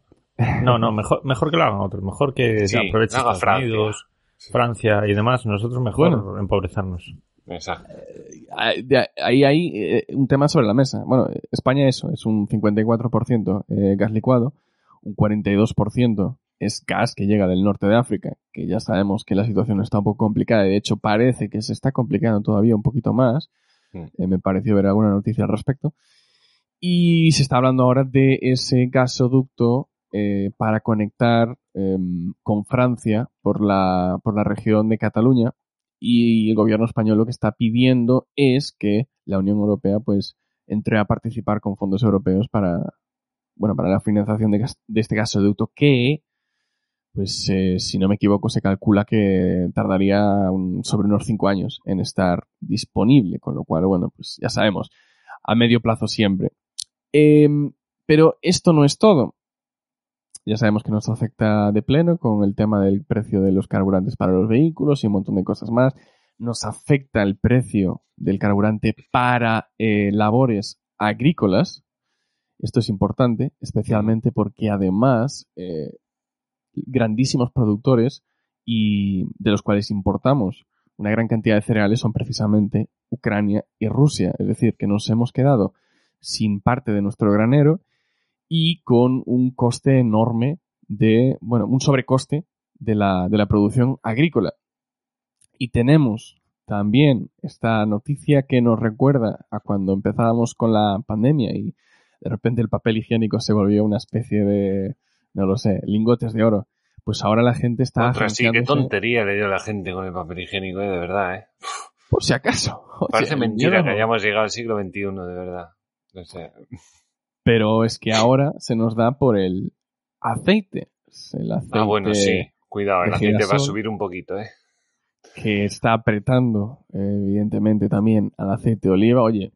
no, no mejor mejor que lo hagan otros, mejor que sí, aprovechen Estados Unidos, Francia y demás, nosotros mejor bueno. empobrecernos. Exacto. Ahí hay un tema sobre la mesa. Bueno, España eso, es un cincuenta y cuatro por ciento gas licuado. Un cuarenta y dos por ciento es gas que llega del norte de África, que ya sabemos que la situación está un poco complicada, y de hecho parece que se está complicando todavía un poquito más. Sí. Eh, me pareció ver alguna noticia al respecto. Y se está hablando ahora de ese gasoducto eh, para conectar eh, con Francia por la, por la región de Cataluña, y el gobierno español lo que está pidiendo es que la Unión Europea pues entre a participar con fondos europeos para... Bueno, para la financiación de, gas, de este gasoducto, que, pues, eh, si no me equivoco, se calcula que tardaría un, sobre unos cinco años en estar disponible, con lo cual, bueno, pues ya sabemos, a medio plazo siempre. Eh, pero esto no es todo. Ya sabemos que nos afecta de pleno con el tema del precio de los carburantes para los vehículos y un montón de cosas más. Nos afecta el precio del carburante para eh, labores agrícolas. Esto es importante, especialmente porque además eh, grandísimos productores, y de los cuales importamos una gran cantidad de cereales, son precisamente Ucrania y Rusia. Es decir, que nos hemos quedado sin parte de nuestro granero y con un coste enorme de, bueno, un sobrecoste de la, de la producción agrícola. Y tenemos también esta noticia que nos recuerda a cuando empezábamos con la pandemia y de repente el papel higiénico se volvió una especie de, no lo sé, lingotes de oro. Pues ahora la gente está... Otra sí, qué tontería le dio a la gente con el papel higiénico, de verdad, ¿eh? Por si acaso. Parece o sea, mentira no... que hayamos llegado al siglo veintiuno, de verdad. O sea... Pero es que ahora se nos da por el aceite. El aceite ah, bueno, sí. Cuidado, el aceite va a subir un poquito, ¿eh? Que está apretando, evidentemente, también al aceite de oliva. Oye...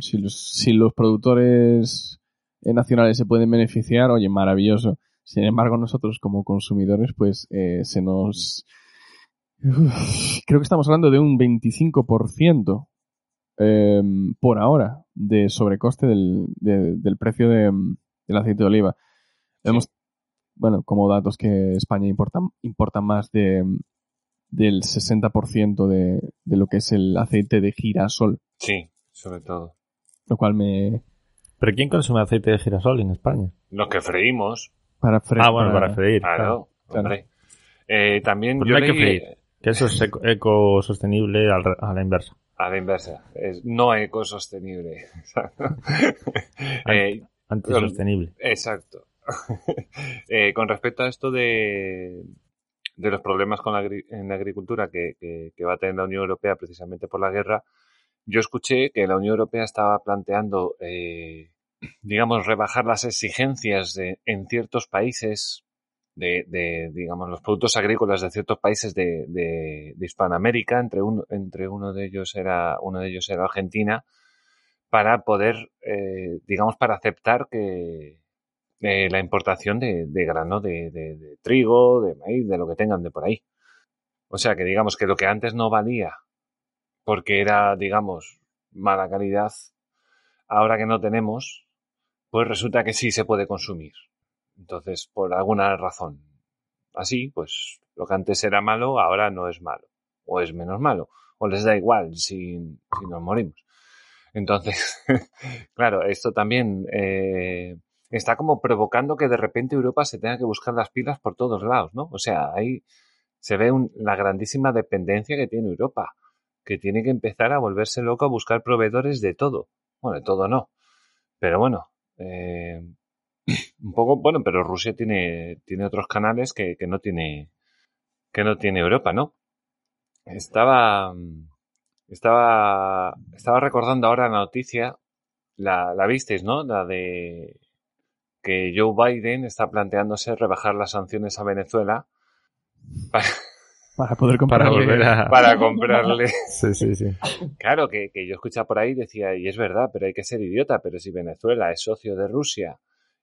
Si los, si los productores nacionales se pueden beneficiar, oye, maravilloso. Sin embargo, nosotros como consumidores, pues eh, se nos... Uf, creo que estamos hablando de un veinticinco por ciento eh, por ahora de sobrecoste del, de, del precio de, del aceite de oliva. Sí. Hemos, bueno, como datos que España importa, importa más de... del sesenta por ciento de, de lo que es el aceite de girasol. Sí, sobre todo. Lo cual me... ¿Pero quién consume aceite de girasol en España? Los que freímos. Para freír. Ah, bueno, para, para freír. Claro, claro. Hombre. Eh, también pues yo hay leí... que freír. Que eso es ecosostenible a la inversa. A la inversa. Es no ecosostenible. eh, Antisostenible. Exacto. eh, con respecto a esto de... de los problemas con la agri- en la agricultura que, que, que va a tener la Unión Europea precisamente por la guerra, yo escuché que la Unión Europea estaba planteando, eh, digamos, rebajar las exigencias de, en ciertos países de, de, digamos, los productos agrícolas de ciertos países de, de, de Hispanoamérica, entre uno, entre uno de ellos era uno de ellos era Argentina, para poder, eh, digamos, para aceptar que eh, la importación de, de grano, de, de, de trigo, de maíz, de lo que tengan de por ahí. O sea, que digamos que lo que antes no valía porque era, digamos, mala calidad, ahora que no tenemos, pues resulta que sí se puede consumir. Entonces, por alguna razón así, pues lo que antes era malo, ahora no es malo, o es menos malo, o les da igual si, si nos morimos. Entonces, claro, esto también eh, está como provocando que de repente Europa se tenga que buscar las pilas por todos lados, ¿no? O sea, ahí se ve un, la grandísima dependencia que tiene Europa, que tiene que empezar a volverse loco a buscar proveedores de todo. Bueno, de todo no, pero bueno, eh, un poco, bueno, pero Rusia tiene, tiene otros canales que, que no tiene que no tiene Europa, ¿no? Estaba estaba estaba recordando ahora la noticia, la, la visteis, ¿no? La de que Joe Biden está planteándose rebajar las sanciones a Venezuela para, para poder comprarle. Para, volver a... para comprarle. Sí, sí, sí. Claro, que, que yo escuchaba por ahí y decía, y es verdad, pero hay que ser idiota, pero si Venezuela es socio de Rusia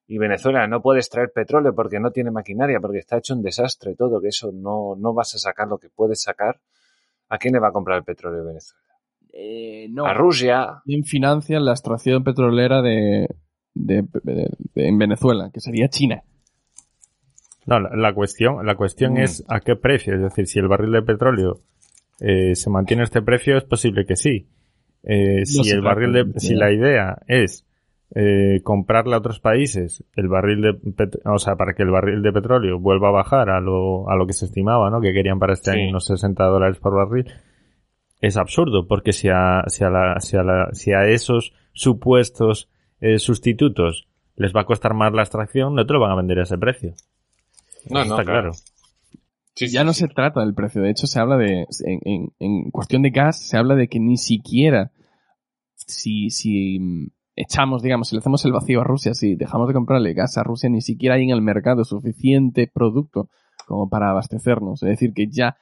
y Venezuela no puede extraer petróleo porque no tiene maquinaria, porque está hecho un desastre todo, que eso no, no vas a sacar lo que puedes sacar, ¿a quién le va a comprar el petróleo Venezuela? Eh, no. A Rusia. ¿Quién financia la extracción petrolera de, de, de, de, de en Venezuela? Que sería China. No, la, la cuestión, la cuestión mm. es a qué precio. Es decir, si el barril de petróleo eh, se mantiene a este precio, es posible que sí. Eh, no si el barril de, de si la idea es Eh, comprarle a otros países el barril de pet- o sea, para que el barril de petróleo vuelva a bajar a lo a lo que se estimaba, ¿no? Que querían para este sí. año unos sesenta dólares por barril. Es absurdo, porque si a si a la, si a, la, si a esos supuestos eh, sustitutos les va a costar más la extracción, no te lo van a vender a ese precio. No, Eso no, está claro. claro. Sí, ya sí, no sí. se trata del precio, de hecho se habla de en, en, en cuestión de gas se habla de que ni siquiera si si echamos, digamos, si le hacemos el vacío a Rusia, si dejamos de comprarle gas a Rusia, ni siquiera hay en el mercado suficiente producto como para abastecernos. Es decir, que ya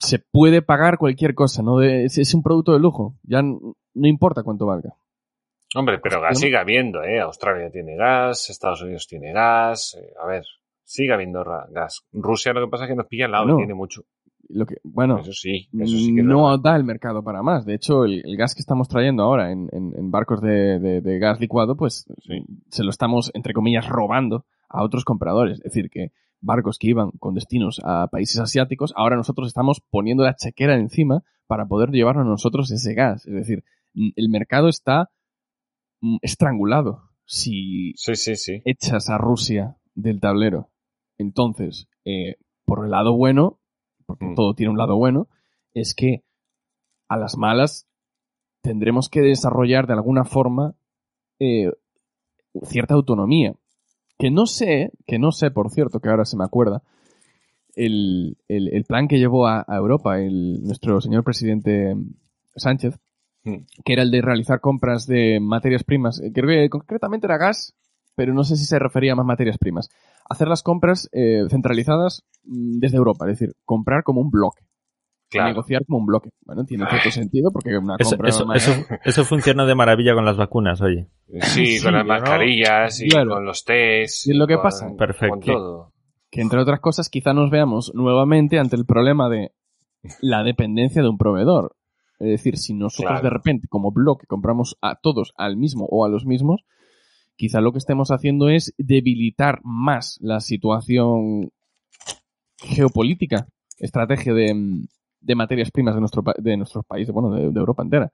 se puede pagar cualquier cosa, ¿no? Es, es un producto de lujo, ya no, no importa cuánto valga. Hombre, pero gas sigue habiendo, ¿eh? Australia tiene gas, Estados Unidos tiene gas, eh, a ver, sigue habiendo ra- gas. Rusia lo que pasa es que nos pilla al lado, no. tiene mucho. Lo que, bueno, eso sí, eso sí que no da el mercado para más. De hecho, el, el gas que estamos trayendo ahora en, en, en barcos de, de, de gas licuado, pues sí. se lo estamos, entre comillas, robando a otros compradores. Es decir, que barcos que iban con destinos a países asiáticos, ahora nosotros estamos poniendo la chequera encima para poder llevarnos nosotros ese gas. Es decir, el mercado está estrangulado si sí, sí, sí. echas a Rusia del tablero. Entonces, eh, por el lado bueno... porque todo tiene un lado bueno, es que a las malas tendremos que desarrollar de alguna forma eh, cierta autonomía. Que no sé, que no sé, por cierto, que ahora se me acuerda, el, el, el plan que llevó a, a Europa el, nuestro señor presidente Sánchez, sí. que era el de realizar compras de materias primas, creo que concretamente era gas, pero no sé si se refería a más materias primas. Hacer las compras eh, centralizadas desde Europa, es decir, comprar como un bloque. Claro. Negociar como un bloque. Bueno, tiene cierto sentido porque una eso, compra... Eso, eso, eso funciona de maravilla con las vacunas, oye. Sí, sí con las mascarillas ¿no? y claro. con los test. Y es lo que con, pasa. Perfecto. Con todo. Que entre otras cosas quizá nos veamos nuevamente ante el problema de la dependencia de un proveedor. Es decir, si nosotros claro. de repente como bloque compramos a todos al mismo o a los mismos, quizá lo que estemos haciendo es debilitar más la situación geopolítica, estrategia de, de materias primas de nuestro de nuestros países, bueno, de, de Europa entera.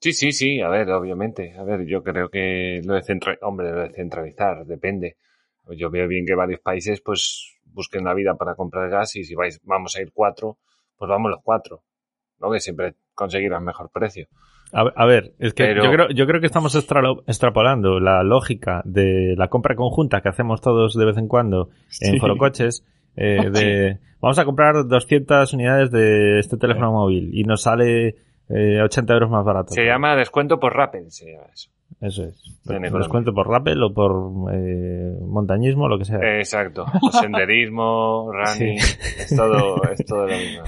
Sí, sí, sí, a ver, obviamente. A ver, yo creo que lo de centra- hombre, lo de centralizar, depende. Yo veo bien que varios países pues busquen la vida para comprar gas y si vais, vamos a ir cuatro, pues vamos los cuatro, ¿no? Que siempre conseguirás mejor precio. A ver, es que Pero... yo creo yo creo que estamos extra, extrapolando la lógica de la compra conjunta que hacemos todos de vez en cuando en sí. forocoches eh, de vamos a comprar doscientas unidades de este teléfono sí. móvil y nos sale eh, ochenta euros más barato. Se llama descuento por Rappel, se llama eso. Eso es. Descuento por Rappel o por eh, montañismo, lo que sea. Exacto. Senderismo, running, sí. es, todo, es todo lo mismo.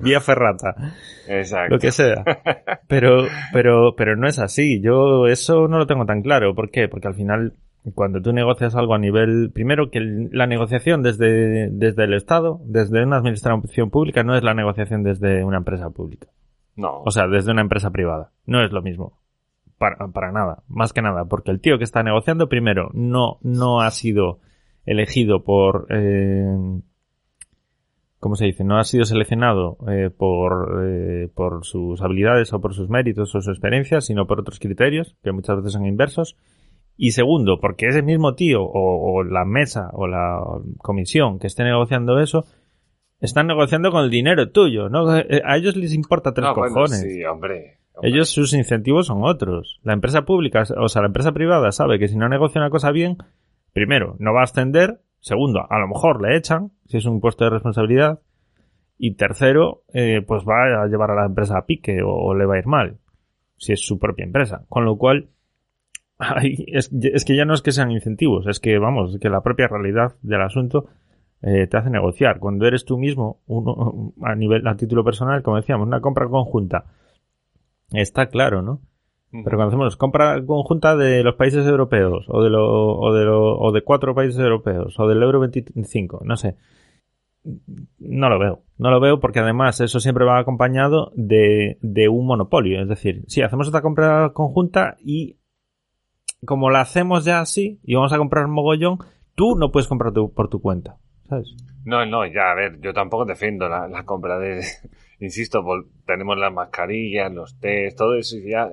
Vía ferrata. Exacto. Lo que sea. Pero, pero, pero no es así. Yo eso no lo tengo tan claro. ¿Por qué? Porque al final, cuando tú negocias algo a nivel... Primero, que la negociación desde, desde el Estado, desde una administración pública, no es la negociación desde una empresa pública. No. O sea, desde una empresa privada. No es lo mismo. Para, para nada, más que nada, porque el tío que está negociando, primero, no, no ha sido elegido por, eh, ¿cómo se dice? No ha sido seleccionado eh, por, eh, por sus habilidades o por sus méritos o su experiencia, sino por otros criterios, que muchas veces son inversos. Y segundo, porque ese mismo tío o, o la mesa o la comisión que esté negociando eso... Están negociando con el dinero tuyo, ¿no? A ellos les importa tres no, cojones. Bueno, sí, hombre, hombre. Ellos, sus incentivos son otros. La empresa pública, o sea, la empresa privada sabe que si no negocia una cosa bien, primero, no va a ascender. Segundo, a lo mejor le echan, si es un puesto de responsabilidad. Y tercero, eh, pues va a llevar a la empresa a pique o, o le va a ir mal, si es su propia empresa. Con lo cual, ay, es, es que ya no es que sean incentivos, es que, vamos, es que la propia realidad del asunto... Eh, te hace negociar. Cuando eres tú mismo, uno, a nivel, a título personal, como decíamos, una compra conjunta. Está claro, ¿no? Uh-huh. Pero cuando hacemos compra conjunta de los países europeos, o de lo, o de lo, o de cuatro países europeos, o del euro veinticinco, no sé. No lo veo. No lo veo porque además eso siempre va acompañado de, de un monopolio. Es decir, si hacemos esta compra conjunta y como la hacemos ya así, y vamos a comprar mogollón, tú no puedes comprar tu, por tu cuenta. No, no, ya, a ver, yo tampoco defiendo la, la compra de... Insisto, vol, tenemos las mascarillas, los test, todo eso, ya,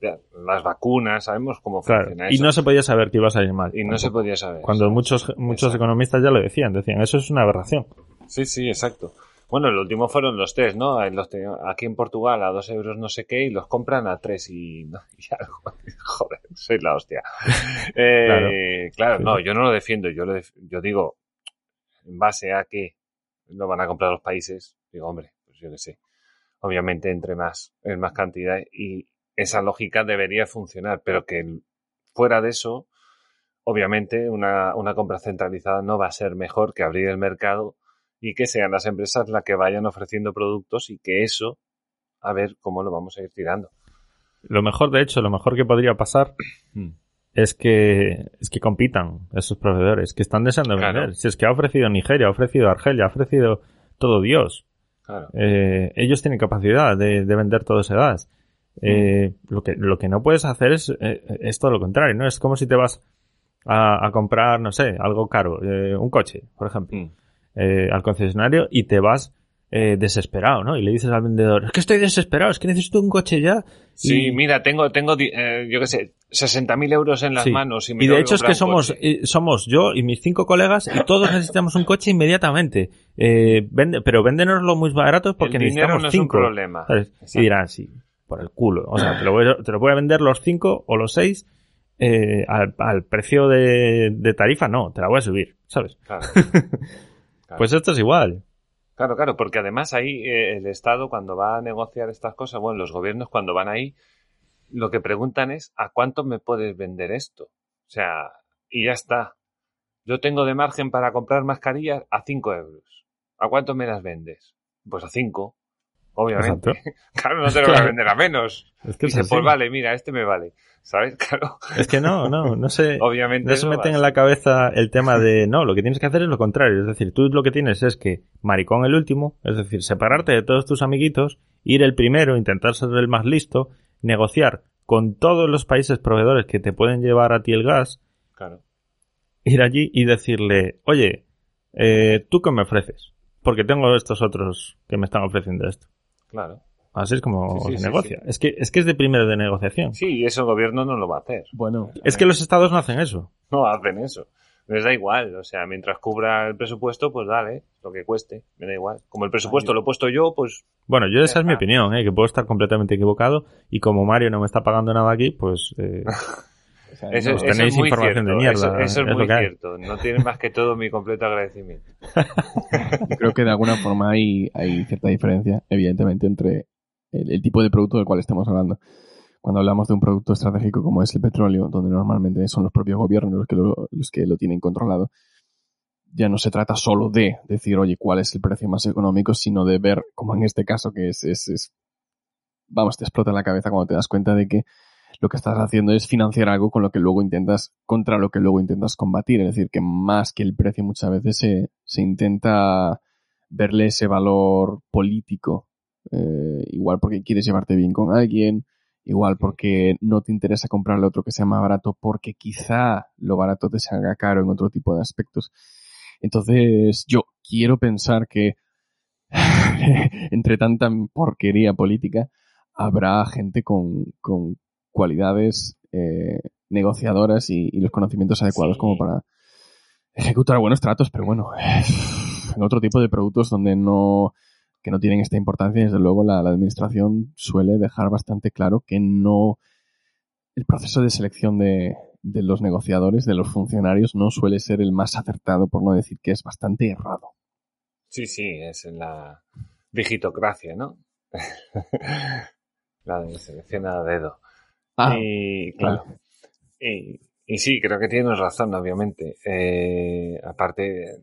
ya las vacunas, sabemos cómo claro, funciona eso. Y no se podía saber que iba a salir mal. Y tampoco. No se podía saber. Cuando ¿sabes? muchos muchos exacto. economistas ya lo decían, decían, eso es una aberración. Sí, sí, exacto. Bueno, el último fueron los test, ¿no? Los te... Aquí en Portugal a dos euros no sé qué y los compran a tres y... y algo. Joder, soy la hostia. eh, claro, claro sí. No, yo no lo defiendo, yo, lo def... yo digo... en base a que lo van a comprar los países, digo, hombre, pues yo qué sé. Obviamente, entre más, en más cantidad, y esa lógica debería funcionar, pero que fuera de eso, obviamente, una, una compra centralizada no va a ser mejor que abrir el mercado y que sean las empresas las que vayan ofreciendo productos y que eso, a ver cómo lo vamos a ir tirando. Lo mejor, de hecho, lo mejor que podría pasar... Es que, es que compitan esos proveedores, que están deseando vender. Claro. Si es que ha ofrecido Nigeria, ha ofrecido Argelia, ha ofrecido todo Dios. Claro. Eh, ellos tienen capacidad de, de vender todo ese gas. Eh, mm. lo que, lo que no puedes hacer es, eh, es todo lo contrario, ¿no? Es como si te vas a, a comprar, no sé, algo caro, eh, un coche, por ejemplo, mm. eh, al concesionario y te vas Eh, desesperado, ¿no? Y le dices al vendedor, es que estoy desesperado, es que necesito un coche ya. Y... Sí, mira, tengo, tengo eh, yo qué sé, sesenta mil euros en las sí. manos. Y, me y de hecho es que somos eh, somos yo y mis cinco colegas y todos necesitamos un coche inmediatamente. Eh, vende, pero véndenoslo muy barato porque el necesitamos no cinco. El dinero no es un problema. Y dirán, sí, por el culo. O sea, te lo voy a, te lo voy a vender los cinco o los seis eh, al, al precio de, de tarifa, no, te la voy a subir, ¿sabes? Claro. Claro. Pues esto es igual. Claro, claro, porque además ahí eh, el Estado cuando va a negociar estas cosas, bueno, los gobiernos cuando van ahí, lo que preguntan es ¿a cuánto me puedes vender esto? O sea, y ya está. Yo tengo de margen para comprar mascarillas a cinco euros. ¿A cuánto me las vendes? Pues a cinco, obviamente. Exacto. Claro, no te lo voy a vender a menos. Es que y dice, pues vale, mira, este me vale. ¿Sabes? Claro. Es que no, no, no se, obviamente no se meten en la cabeza el tema de, no, lo que tienes que hacer es lo contrario. Es decir, tú lo que tienes es que, maricón el último, es decir, separarte de todos tus amiguitos, ir el primero, intentar ser el más listo, negociar con todos los países proveedores que te pueden llevar a ti el gas, claro. Ir allí y decirle, oye, eh, ¿tú qué me ofreces? Porque tengo estos otros que me están ofreciendo esto. Claro. Así es como sí, sí, se negocia. Sí, sí. Es que es que es de primero de negociación. Sí, y eso el gobierno no lo va a hacer. Bueno, es que los estados no hacen eso. No hacen eso. Les da igual. O sea, mientras cubra el presupuesto, pues dale, lo que cueste. Me da igual. Como el presupuesto Ay, lo he puesto yo, pues... Bueno, yo esa es mi opinión, ¿eh? Que puedo estar completamente equivocado. Y como Mario no me está pagando nada aquí, pues... Eh... sea, eso, no, eso tenéis es muy información cierto, de mierda. Eso, eso es, es muy cierto. No tienen más que todo mi completo agradecimiento. Yo creo que de alguna forma hay, hay cierta diferencia, evidentemente, entre el, el tipo de producto del cual estamos hablando. Cuando hablamos de un producto estratégico como es el petróleo, donde normalmente son los propios gobiernos los que lo, los que lo tienen controlado, ya no se trata solo de decir, oye, cuál es el precio más económico, sino de ver, como en este caso, que es, es, es vamos, te explota en la cabeza cuando te das cuenta de que lo que estás haciendo es financiar algo con lo que luego intentas, contra lo que luego intentas combatir. Es decir, que más que el precio muchas veces se, se intenta verle ese valor político. Eh, igual porque quieres llevarte bien con alguien, igual porque no te interesa comprarle otro que sea más barato porque quizá lo barato te salga caro en otro tipo de aspectos. Entonces yo quiero pensar que entre tanta porquería política habrá gente con, con cualidades eh, negociadoras y, y los conocimientos adecuados, sí, como para ejecutar buenos tratos, pero bueno, en otro tipo de productos donde no, que no tienen esta importancia, desde luego la, la administración suele dejar bastante claro que no, el proceso de selección de, de los negociadores, de los funcionarios, no suele ser el más acertado, por no decir que es bastante errado. Sí, sí, es la digitocracia, ¿no? La de selección a dedo. Ah, y claro, claro. Y, y sí, creo que tienes razón, obviamente. Eh, aparte,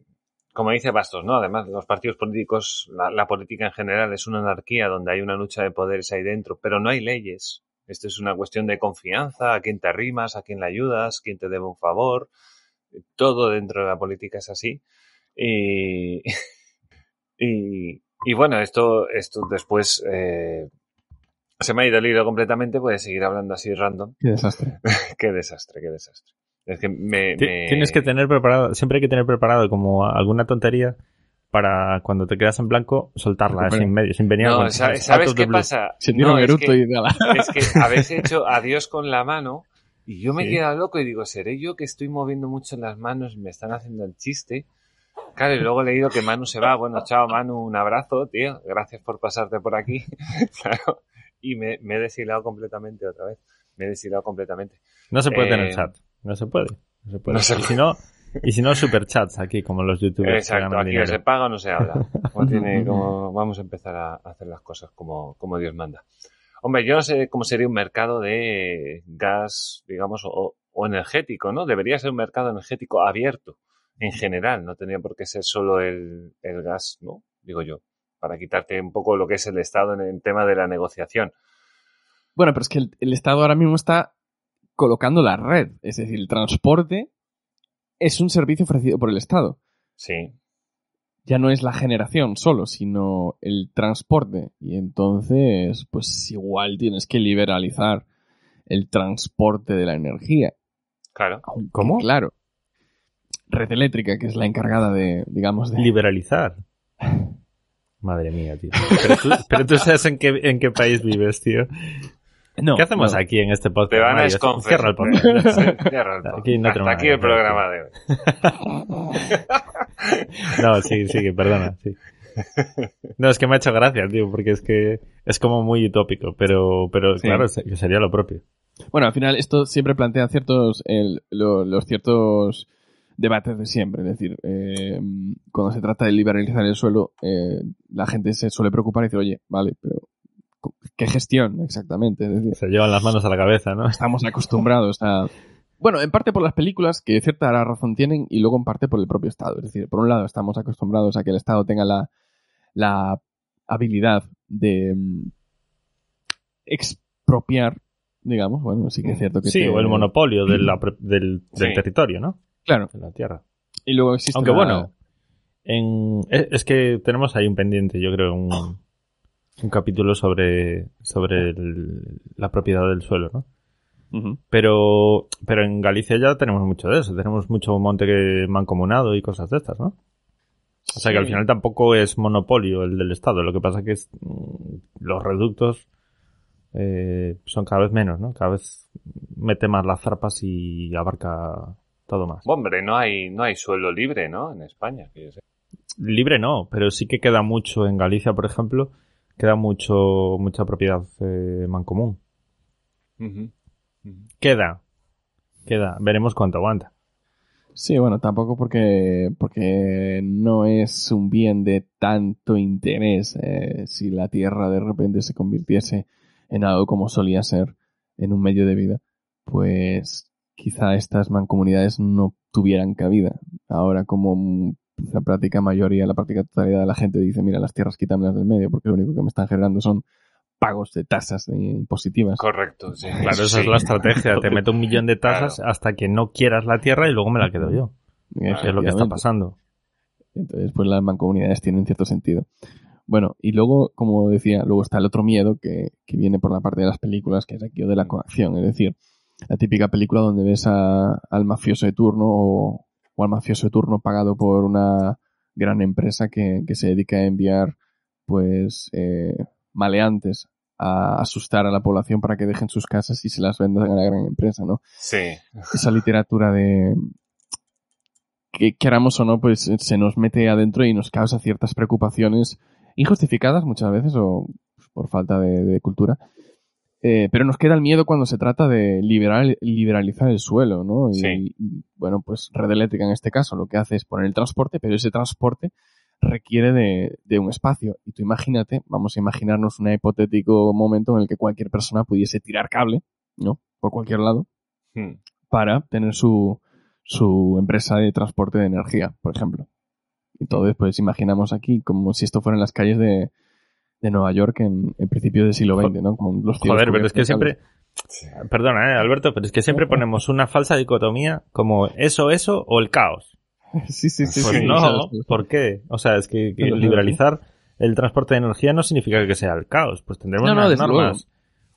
como dice Bastos, ¿no? Además, los partidos políticos, la, la política en general es una anarquía donde hay una lucha de poderes ahí dentro, pero no hay leyes. Esto es una cuestión de confianza, a quién te arrimas, a quién le ayudas, quién te debe un favor. Todo dentro de la política es así. Y, y, y bueno, esto, esto después... Eh, se me ha ido el hilo completamente, puedes seguir hablando así random. Qué desastre. qué desastre, qué desastre. Es que me, me... Tienes que tener preparado, siempre hay que tener preparado como alguna tontería para cuando te quedas en blanco soltarla, ¿eh? sin medio, sin venir no, a ¿sabes, ¿sabes qué pasa? Sentir no, un eructo y la... Es que habéis hecho adiós con la mano y yo me sí. he quedado loco y digo, ¿seré yo que estoy moviendo mucho las manos y me están haciendo el chiste? Claro, y luego he leído que Manu se va. Bueno, chao Manu, un abrazo, tío. Gracias por pasarte por aquí. Claro. Y me, me he deshilado completamente otra vez. Me he deshilado completamente. No se puede eh, tener chat. No se puede. No se puede. No se puede. Y si no, y si no, superchats aquí, como los youtubers. Exacto, aquí o se paga o no se habla. Como tiene, como, vamos a empezar a hacer las cosas como, como Dios manda. Hombre, yo no sé cómo sería un mercado de gas, digamos, o, o energético, ¿no? Debería ser un mercado energético abierto, en general. No tendría por qué ser solo el, el gas, ¿no? Digo yo, para quitarte un poco lo que es el Estado en el tema de la negociación. Bueno, pero es que el, el Estado ahora mismo está colocando la red. Es decir, el transporte es un servicio ofrecido por el Estado. Sí. Ya no es la generación solo, sino el transporte. Y entonces, pues igual tienes que liberalizar el transporte de la energía. Claro. Aunque, ¿cómo? Claro. Red Eléctrica, que es la encargada de, digamos, de... Liberalizar. Madre mía, tío. Pero tú, pero tú sabes en qué, en qué país vives, tío. No, ¿qué hacemos no. aquí en este podcast? Te van a esconfesar. Cierra el podcast. Cierra el podcast. Aquí no Hasta aquí el programa de hoy. No, sí, sí, que perdona. Sí. No, es que me ha hecho gracia, tío, porque es que es como muy utópico, pero, pero sí. Claro, sería lo propio. Bueno, al final esto siempre plantea ciertos, el, lo, los ciertos... debates de siempre, es decir, eh, cuando se trata de liberalizar el suelo, eh, la gente se suele preocupar y decir, oye, vale, pero ¿qué gestión exactamente? Es decir, se llevan las manos a la cabeza, ¿no? Estamos acostumbrados a... Bueno, en parte por las películas, que cierta razón tienen, y luego en parte por el propio Estado. Es decir, por un lado estamos acostumbrados a que el Estado tenga la, la habilidad de expropiar, digamos, bueno, sí que es cierto que... Sí, te... o el monopolio de la, del, sí. del territorio, ¿no? Claro. En la tierra. Y luego existe. Aunque la... bueno, en... es que tenemos ahí un pendiente, yo creo, un, un capítulo sobre, sobre el, la propiedad del suelo, ¿no? Uh-huh. Pero, pero en Galicia ya tenemos mucho de eso, tenemos mucho monte que mancomunado y cosas de estas, ¿no? O sea que sí. Al final tampoco es monopolio el del Estado, lo que pasa que es, los reductos eh, son cada vez menos, ¿no? Cada vez mete más las zarpas y abarca... todo más. Hombre, no hay no hay suelo libre, ¿no? En España. Que yo sé. Libre no, pero sí que queda mucho en Galicia, por ejemplo, queda mucho mucha propiedad eh, mancomún. Uh-huh. Uh-huh. Queda. queda. Veremos cuánto aguanta. Sí, bueno, tampoco porque, porque no es un bien de tanto interés. Eh, si la Tierra de repente se convirtiese en algo como solía ser, en un medio de vida, pues quizá estas mancomunidades no tuvieran cabida. Ahora, como la práctica mayoría, la práctica totalidad de la gente dice, mira, las tierras quítamelas del medio porque lo único que me están generando son pagos de tasas impositivas. Correcto, sí. Claro, esa sí. es la estrategia. Te meto un millón de tasas claro. hasta que no quieras la tierra y luego me la quedo yo. Es lo que está pasando. Entonces, pues las mancomunidades tienen cierto sentido. Bueno, y luego, como decía, luego está el otro miedo que, que viene por la parte de las películas, que es aquello de la coacción. Es decir, la típica película donde ves a, al mafioso de turno o, o al mafioso de turno pagado por una gran empresa que, que se dedica a enviar, pues... Eh, maleantes a asustar a la población para que dejen sus casas y se las vendan a la gran empresa, ¿no? Sí. Esa literatura de... que queramos o no, pues se nos mete adentro y nos causa ciertas preocupaciones injustificadas muchas veces o por falta de, de cultura. Eh, pero nos queda el miedo cuando se trata de liberal, liberalizar el suelo, ¿no? Y, sí. y, bueno, pues Red Eléctrica en este caso lo que hace es poner el transporte, pero ese transporte requiere de, de un espacio. Y tú imagínate, vamos a imaginarnos un hipotético momento en el que cualquier persona pudiese tirar cable, ¿no? Por cualquier lado, hmm. para tener su, su empresa de transporte de energía, por ejemplo. Entonces, pues imaginamos aquí como si esto fueran las calles de, de Nueva York en, en principios del siglo veinte, ¿no? Con los Joder, pero es que siempre... Perdona, eh, Alberto, pero es que siempre ponemos una falsa dicotomía como eso, eso o el caos. Sí, sí, sí. Pues sí, no, sí. ¿Por qué? O sea, es que, que liberalizar el transporte de energía no significa que sea el caos. Pues tendremos no, no, unas, normas,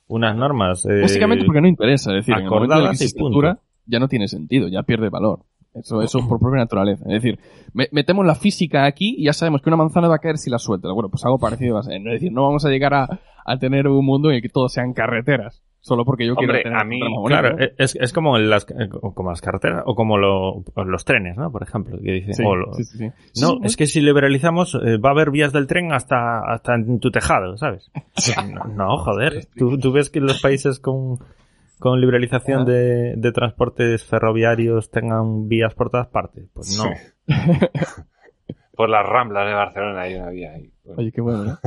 unas normas... Eh, básicamente porque no interesa. Es decir, en el momento de la estructura ya no tiene sentido, ya pierde valor. Eso es por propia naturaleza. Es decir, me, metemos la física aquí y ya sabemos que una manzana va a caer si la sueltas. Bueno, pues algo parecido va a ser. Es decir, no vamos a llegar a, a tener un mundo en el que todo sean carreteras. Solo porque yo Hombre, quiero tener... a mí, claro, ¿no? es, es como las como las carreteras o como lo, los trenes, ¿no? Por ejemplo, que dicen... Sí, o lo, sí, sí, sí. No, sí, es que si liberalizamos eh, va a haber vías del tren hasta hasta en tu tejado, ¿sabes? No, no joder. ¿Tú, tú ves que los países con, con liberalización ah. de, de transportes ferroviarios tengan vías por todas partes? Pues no. Sí. Por las Ramblas de Barcelona hay una vía ahí. Bueno. Oye, qué bueno, ¿no?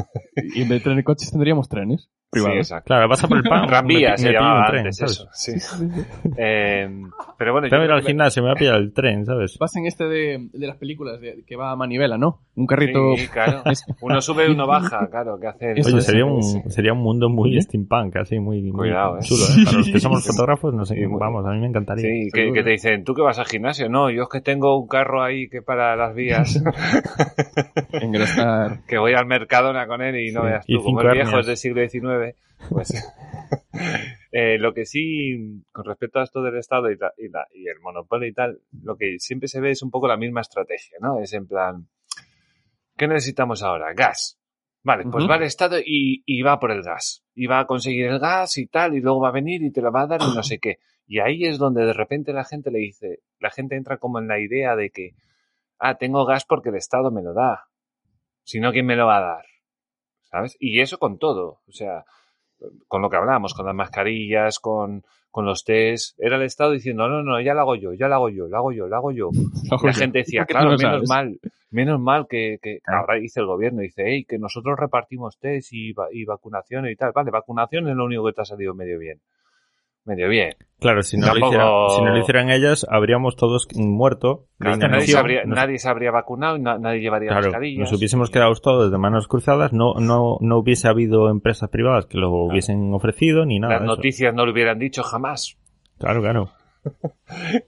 Y en vez de tener coches tendríamos trenes. Privados. Sí, claro, vas a por el pan. Tranvía me, se me llamaba tren, antes, ¿sabes? Eso. Sí. Sí, sí, sí. Eh, pero bueno, te yo. Voy a ir al gimnasio, me voy a pillar el tren, ¿sabes? Vas en este de, de las películas de, que va a manivela, ¿no? Un carrito. Sí, claro. Uno sube, uno baja, claro. ¿Qué hace? Oye, sería un, sería un mundo muy steampunk, así, muy, Cuidado, muy chulo. ¿eh? Para los que somos fotógrafos, no sé, vamos, a mí me encantaría. Sí, que, que te dicen, ¿tú que vas al gimnasio? No, yo es que tengo un carro ahí que para las vías. Engrosar. Que voy al Mercadona con él y no sí. veas tú, como viejos del siglo diecinueve. Pues eh, lo que sí, con respecto a esto del Estado y, la, y, la, y el monopolio y tal, lo que siempre se ve es un poco la misma estrategia, ¿no? Es en plan, ¿qué necesitamos ahora? Gas. Vale, pues uh-huh. va el Estado y, y va por el gas. Y va a conseguir el gas y tal, y luego va a venir y te lo va a dar y no sé qué. Y ahí es donde de repente la gente le dice, la gente entra como en la idea de que, ah, tengo gas porque el Estado me lo da. Si no, ¿quién me lo va a dar? ¿Sabes? Y eso con todo, o sea, con lo que hablábamos, con las mascarillas, con, con los test, era el Estado diciendo, no, no, no, ya lo hago yo, ya lo hago yo, lo hago yo, lo hago yo. La yo. gente decía, claro, no menos mal, menos mal que, que ahora dice el gobierno, dice, hey, que nosotros repartimos test y, y vacunaciones y tal, vale, vacunación es lo único que te ha salido medio bien. Medio bien. Claro, si no, Tampoco... lo, hicieran, si no lo hicieran ellas, habríamos todos muerto. Claro, nadie, se habría, nos... nadie se habría vacunado, na- nadie llevaría claro, mascarillas. Nos hubiésemos quedado todos de manos cruzadas, no no no hubiese habido empresas privadas que lo claro. hubiesen ofrecido ni nada. Las de eso. Noticias no lo hubieran dicho jamás. Claro, claro.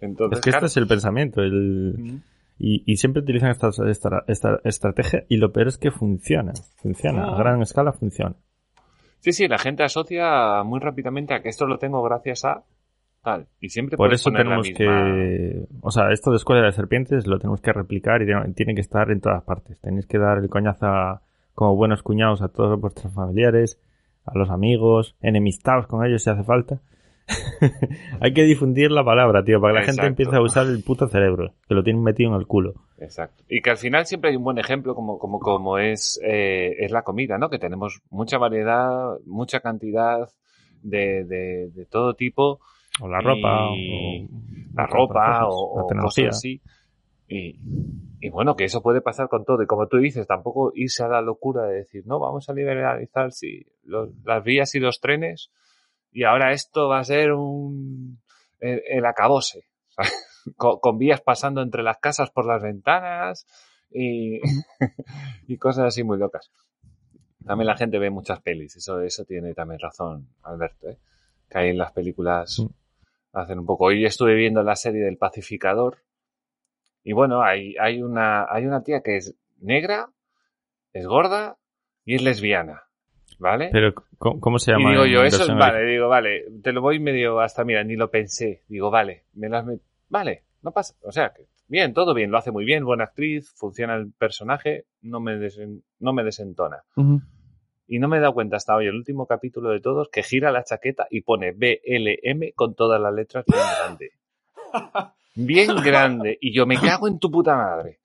Entonces, es que claro. este es el pensamiento. El... Mm-hmm. Y, y siempre utilizan esta, esta, esta estrategia y lo peor es que funciona. Funciona, ah. a gran escala funciona. Sí, sí, la gente asocia muy rápidamente a que esto lo tengo gracias a tal. Y siempre por eso tenemos que... O sea, esto de Escuela de Serpientes lo tenemos que replicar y tiene que estar en todas partes. Tenéis que dar el coñazo a, como buenos cuñados a todos vuestros familiares, a los amigos, enemistados con ellos si hace falta. Hay que difundir la palabra, tío, para que la Exacto. gente empiece a usar el puto cerebro, que lo tienen metido en el culo. Exacto. Y que al final siempre hay un buen ejemplo como como como es eh, es la comida, ¿no? Que tenemos mucha variedad, mucha cantidad de de, de todo tipo O la ropa, eh, o, o la ropa, cosas, o, la tecnología. Cosas así. Y, y bueno, que eso puede pasar con todo. Y como tú dices, tampoco irse a la locura de decir, no, vamos a liberalizar si los, las vías y los trenes, y ahora esto va a ser un el, el acabose. Con, con vías pasando entre las casas por las ventanas y, y cosas así muy locas. También la gente ve muchas pelis. Eso, eso tiene también razón, Alberto, ¿eh? Que ahí en las películas hacen un poco. Hoy estuve viendo la serie del Pacificador y bueno, hay, hay, una, hay una tía que es negra, es gorda y es lesbiana, ¿vale? Pero, ¿cómo, cómo se llama? Y digo yo, eso es, vale, digo, vale, te lo voy medio hasta, mira, ni lo pensé. Digo, vale, me las met... Vale, no pasa, o sea, que bien, todo bien, lo hace muy bien, buena actriz, funciona el personaje, no me, desen, no me desentona. Uh-huh. Y no me he dado cuenta hasta hoy, el último capítulo de todos, que gira la chaqueta y pone B L M con todas las letras bien grande. Bien grande. Y yo, me cago en tu puta madre.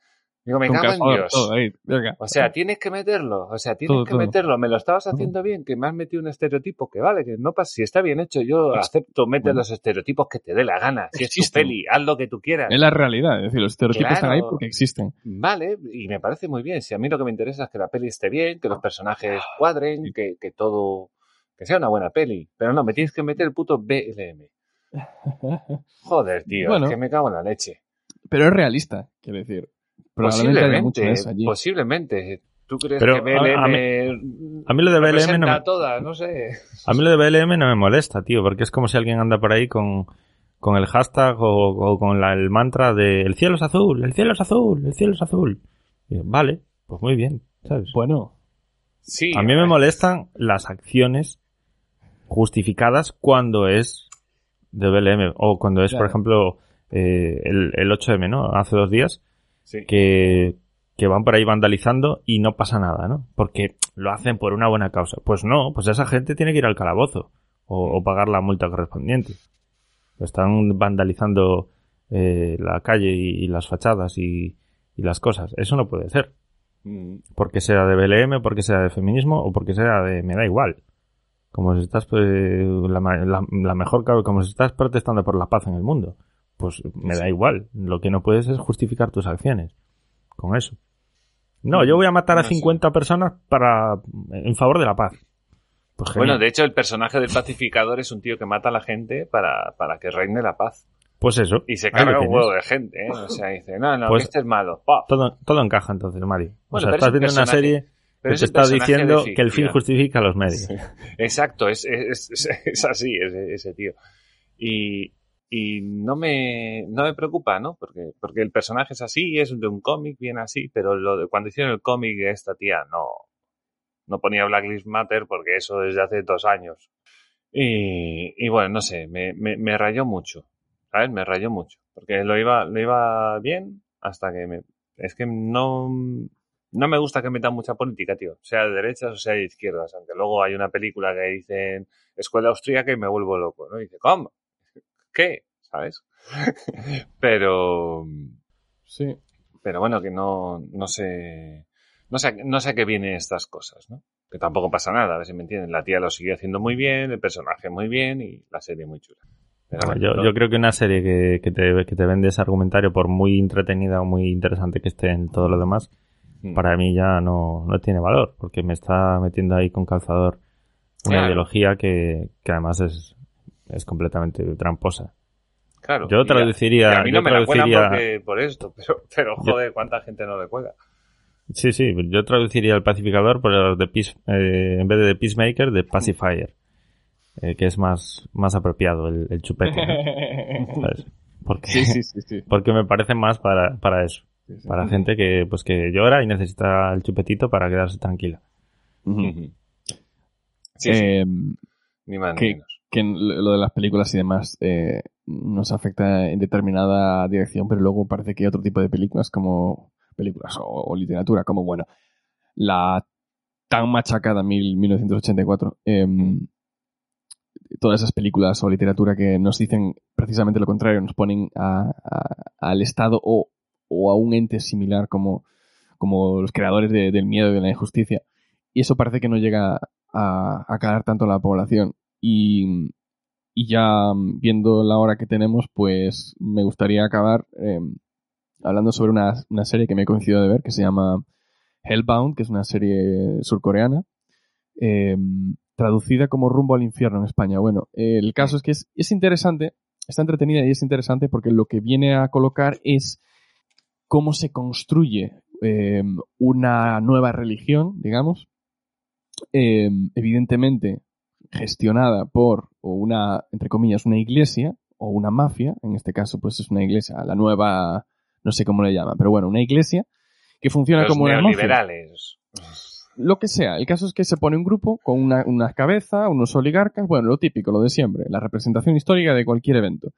Digo, me cago en Dios. Todo, ahí, o sea, tienes que meterlo, o sea, tienes todo, que todo. meterlo. Me lo estabas haciendo bien, que me has metido un estereotipo, que vale, que no pasa. Si está bien hecho, yo acepto, mete bueno. los estereotipos que te dé la gana. Si existen. Es tu peli, haz lo que tú quieras. Es la realidad, es decir, los estereotipos claro, están ahí porque existen. Vale, y me parece muy bien. Si a mí lo que me interesa es que la peli esté bien, que los personajes cuadren, que, que todo, que sea una buena peli. Pero no, me tienes que meter el puto B L M. Joder, tío, bueno, es que me cago en la leche. Pero es realista, quiero decir. Posiblemente, eso allí. posiblemente. ¿Tú crees pero que B L M a mí, a mí lo de B L M no me, todas, no sé. A mí lo de B L M no me molesta, tío, porque es como si alguien anda por ahí con, con el hashtag o, o con la, el mantra de el cielo es azul, el cielo es azul, el cielo es azul. Y, vale, pues muy bien, ¿sabes? Bueno, sí, a mí me molestan las acciones justificadas cuando es de B L M o cuando es, claro. por ejemplo, eh, el, el ocho eme, ¿no? Hace dos días. Sí. Que, que van por ahí vandalizando y no pasa nada, ¿no? Porque lo hacen por una buena causa. Pues no, pues esa gente tiene que ir al calabozo o, o pagar la multa correspondiente. Están vandalizando eh, la calle y, y las fachadas y, y las cosas. Eso no puede ser. Porque sea de B L M, porque sea de feminismo o porque sea de me da igual. Como si estás pues, la, la, la mejor como si estás protestando por la paz en el mundo. Pues me da igual. Lo que no puedes es justificar tus acciones con eso. No, yo voy a matar a cincuenta personas para en favor de la paz. Pues bueno, de hecho, el personaje del pacificador es un tío que mata a la gente para, para que reine la paz. Pues eso. Y se carga un huevo de gente, ¿eh? O sea, dice, no, no, pues que este es malo. Todo, todo encaja entonces, Mario. O sea, bueno, estás viendo una serie... Pero te está diciendo que el fin justifica a los medios. Sí. Exacto, es, es, es, es así ese, ese tío. Y... Y no me, no me preocupa, ¿no? Porque, porque el personaje es así, es de un cómic, bien así, pero lo de, cuando hicieron el cómic esta tía no, no ponía Black Lives Matter porque eso desde hace dos años. Y, y bueno, no sé, me, me, me rayó mucho, ¿sabes? Me rayó mucho. Porque lo iba, lo iba bien hasta que me... Es que no, no me gusta que metan mucha política, tío. Sea de derechas o sea de izquierdas. Aunque luego hay una película que dicen escuela austríaca y me vuelvo loco, ¿no? Y dice, ¿cómo? ¿Qué? ¿Sabes? Pero... Sí. Pero bueno, que no, no sé... No sé, no sé a qué vienen estas cosas, ¿no? Que tampoco pasa nada, a ver si me entienden. La tía lo sigue haciendo muy bien, el personaje muy bien y la serie muy chula. Pero bueno, yo, no. yo creo que una serie que, que, te, que te vende ese argumentario, por muy entretenida o muy interesante que esté en todo lo demás, mm. para mí ya no, no tiene valor, porque me está metiendo ahí con calzador una claro. ideología que, que además es... Es completamente tramposa. Claro. Yo traduciría... A, a mí no me la cuela porque, por esto, pero, pero joder, yo, cuánta gente no le cuela. Sí, sí, yo traduciría el pacificador por el de peace, eh, en vez de peacemaker, de pacifier, eh, que es más, más apropiado el, el chupete. ¿No? ¿Sabes? Porque, sí, sí, sí, sí. Porque me parece más para, para eso. Sí, sí, para sí. gente que, pues, que llora y necesita el chupetito para quedarse tranquila. Uh-huh. Sí, eh, sí. Ni más ni menos. Que lo de las películas y demás eh, nos afecta en determinada dirección, pero luego parece que hay otro tipo de películas como películas o, o literatura, como bueno, la tan machacada mil novecientos ochenta y cuatro, eh, todas esas películas o literatura que nos dicen precisamente lo contrario, nos ponen a, a, al Estado o, o a un ente similar como, como los creadores de, del miedo y de la injusticia, y eso parece que no llega a, a calar tanto a la población. Y, Y ya viendo la hora que tenemos, pues me gustaría acabar eh, hablando sobre una, una serie que me he coincidido de ver, que se llama Hellbound, que es una serie surcoreana, eh, traducida como Rumbo al Infierno en España. Bueno, eh, el caso es que es, es interesante, está entretenida y es interesante porque lo que viene a colocar es cómo se construye eh, una nueva religión, digamos, eh, evidentemente gestionada por una, entre comillas, una iglesia o una mafia, en este caso pues es una iglesia, la nueva, no sé cómo le llaman, pero bueno, una iglesia que funciona Los como una mafia. Lo que sea, el caso es que se pone un grupo con una, una cabeza, unos oligarcas, bueno, lo típico, lo de siempre, la representación histórica de cualquier evento,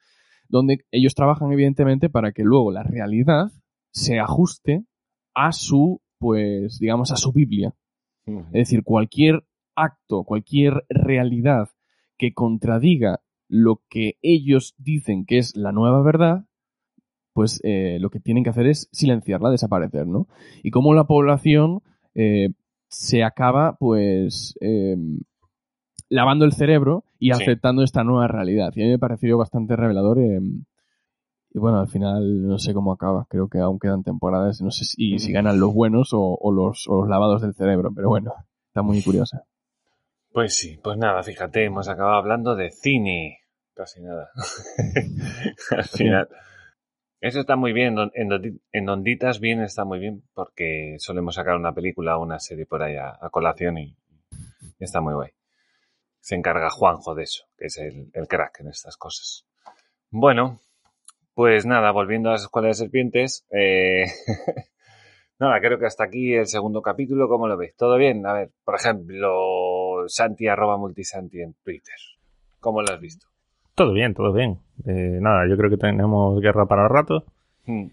donde ellos trabajan evidentemente para que luego la realidad se ajuste a su, pues, digamos, a su Biblia. Uh-huh. Es decir, cualquier acto, cualquier realidad que contradiga lo que ellos dicen que es la nueva verdad, pues eh, lo que tienen que hacer es silenciarla, desaparecer, ¿no? Y como la población eh, se acaba, pues, eh, lavando el cerebro y sí. aceptando esta nueva realidad. Y a mí me pareció bastante revelador. Eh, y bueno, al final no sé cómo acaba. Creo que aún quedan temporadas. No sé si, si ganan los buenos o, o, los, o los lavados del cerebro. Pero bueno, está muy curiosa. Pues sí, pues nada, fíjate, hemos acabado hablando de cine. Casi nada. Al final... Eso está muy bien, en Onditas bien está muy bien, porque solemos sacar una película o una serie por ahí a, a colación y está muy guay. Se encarga Juanjo de eso, que es el, el crack en estas cosas. Bueno, pues nada, volviendo a las escuelas de serpientes, eh, nada, creo que hasta aquí el segundo capítulo, ¿cómo lo veis? ¿Todo bien? A ver, por ejemplo, Santi, arroba Multisanti en Twitter, ¿cómo lo has visto? Todo bien, todo bien. Eh, nada, yo creo que tenemos guerra para rato. Mm.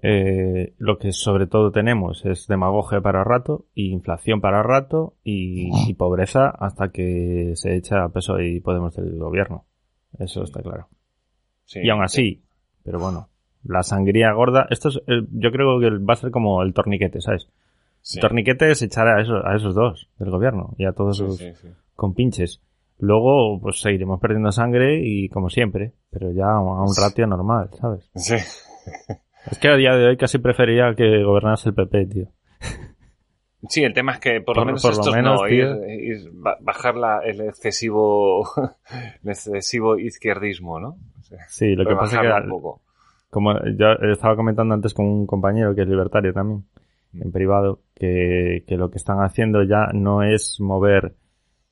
Eh, lo que sobre todo tenemos es demagogia para rato, y inflación para rato y, y pobreza hasta que se echa P S O E y Podemos del gobierno. Eso está claro. Sí, y aún así, sí. Pero bueno, la sangría gorda... Esto es, eh, yo creo que va a ser como el torniquete, ¿sabes? Sí. El torniquete es echar a esos, a esos dos del gobierno y a todos sus sí, sí, sí. compinches. Luego, pues, seguiremos perdiendo sangre y como siempre, pero ya a un ratio normal, ¿sabes? Sí. Es que a día de hoy casi preferiría que gobernase el P P, tío. Sí, el tema es que por, por lo menos por estos lo menos, no, tío, ir, ir, bajar la, el excesivo el excesivo izquierdismo, ¿no? O sea, sí, lo que pasa es que, como yo estaba comentando antes con un compañero que es libertario también, en privado, que, que lo que están haciendo ya no es mover...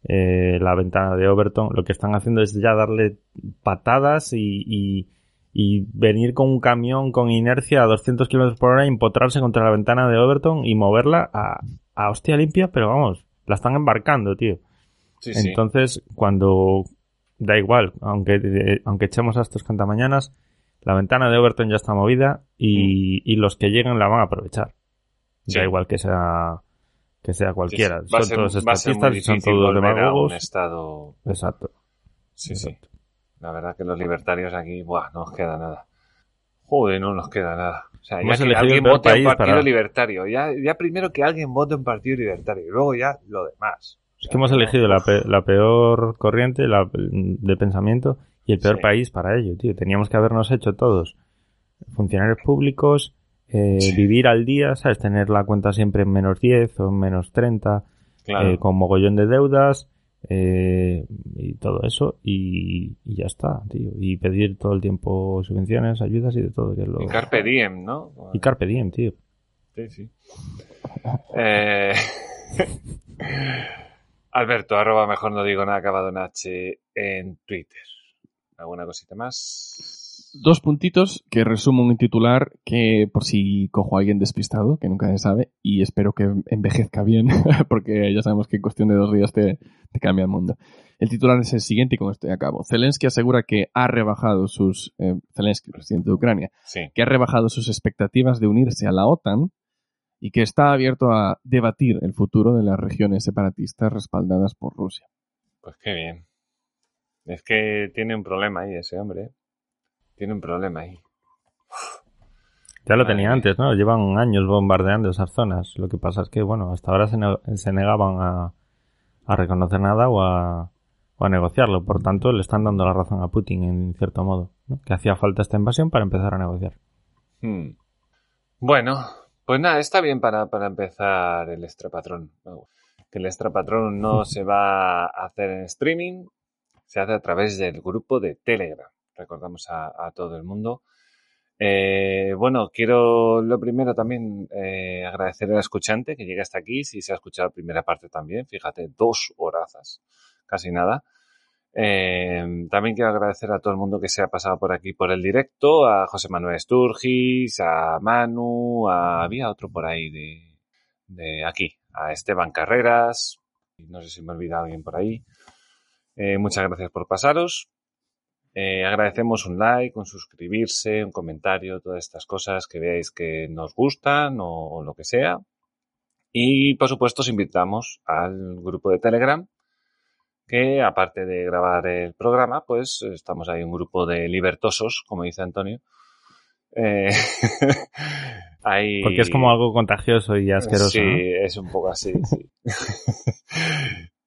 Eh, la ventana de Overton, lo que están haciendo es ya darle patadas y, y, y venir con un camión con inercia a doscientos kilómetros por hora, empotrarse contra la ventana de Overton y moverla a, a hostia limpia, pero vamos, la están embarcando, tío. Sí, entonces, sí. cuando da igual, aunque, de, aunque echemos a estos cantamañanas, la ventana de Overton ya está movida y, mm. y los que lleguen la van a aprovechar. Sí. Da igual que sea... Que sea cualquiera. Sí, son todos estatistas y son todos demagogos. Estado... Exacto. Sí, Exacto. sí. La verdad que los libertarios aquí, buah, no nos queda nada. Joder, no nos queda nada. O sea, ya que alguien vote en partido para... libertario. Ya, ya primero que alguien vote en partido libertario y luego ya lo demás. O sea, es que hemos elegido la, pe- la peor corriente la, de pensamiento y el peor sí. país para ello, tío. Teníamos que habernos hecho todos funcionarios públicos. Eh, sí. Vivir al día, ¿sabes? Tener la cuenta siempre en menos diez o en menos treinta, claro. eh, con mogollón de deudas eh, y todo eso, y, y ya está, tío. Y pedir todo el tiempo subvenciones, ayudas y de todo. Que lo... Y Carpe Diem, ¿no? Y Carpe Diem, tío. Sí, sí. Eh... Alberto, arroba, mejor no digo nada, acabado en H en Twitter. ¿Alguna cosita más? Dos puntitos que resumo un titular que, por si cojo a alguien despistado, que nunca se sabe, y espero que envejezca bien, porque ya sabemos que en cuestión de dos días te, te cambia el mundo. El titular es el siguiente y con esto acabo. Zelensky asegura que ha rebajado sus... Eh, Zelensky, presidente de Ucrania, sí. que ha rebajado sus expectativas de unirse a la OTAN y que está abierto a debatir el futuro de las regiones separatistas respaldadas por Rusia. Pues qué bien. Es que tiene un problema ahí ese hombre, Tiene un problema ahí. Ya lo Madre tenía antes, ¿no? Llevan años bombardeando esas zonas. Lo que pasa es que, bueno, hasta ahora se, ne- se negaban a, a reconocer nada o a, o a negociarlo. Por tanto, le están dando la razón a Putin, en cierto modo, ¿no? Que hacía falta esta invasión para empezar a negociar. Hmm. Bueno, pues nada, está bien para, para empezar el extrapatrón. Que el extrapatrón no se va a hacer en streaming, se hace a través del grupo de Telegram. Recordamos a, a todo el mundo. Eh, bueno, quiero lo primero también eh, agradecer al escuchante que llega hasta aquí, si se ha escuchado la primera parte también, fíjate, dos horazas, casi nada. Eh, también quiero agradecer a todo el mundo que se ha pasado por aquí por el directo, a José Manuel Sturgis, a Manu, a... había otro por ahí de, de aquí, a Esteban Carreras, no sé si me he olvidado alguien por ahí. Eh, muchas gracias por pasaros. Eh, agradecemos un like, un suscribirse, un comentario, todas estas cosas que veáis que nos gustan o, o lo que sea. Y, por supuesto, os invitamos al grupo de Telegram, que aparte de grabar el programa, pues estamos ahí un grupo de libertosos, como dice Antonio. Eh, ahí... Porque es como algo contagioso y asqueroso. Sí, ¿no? Es un poco así, sí.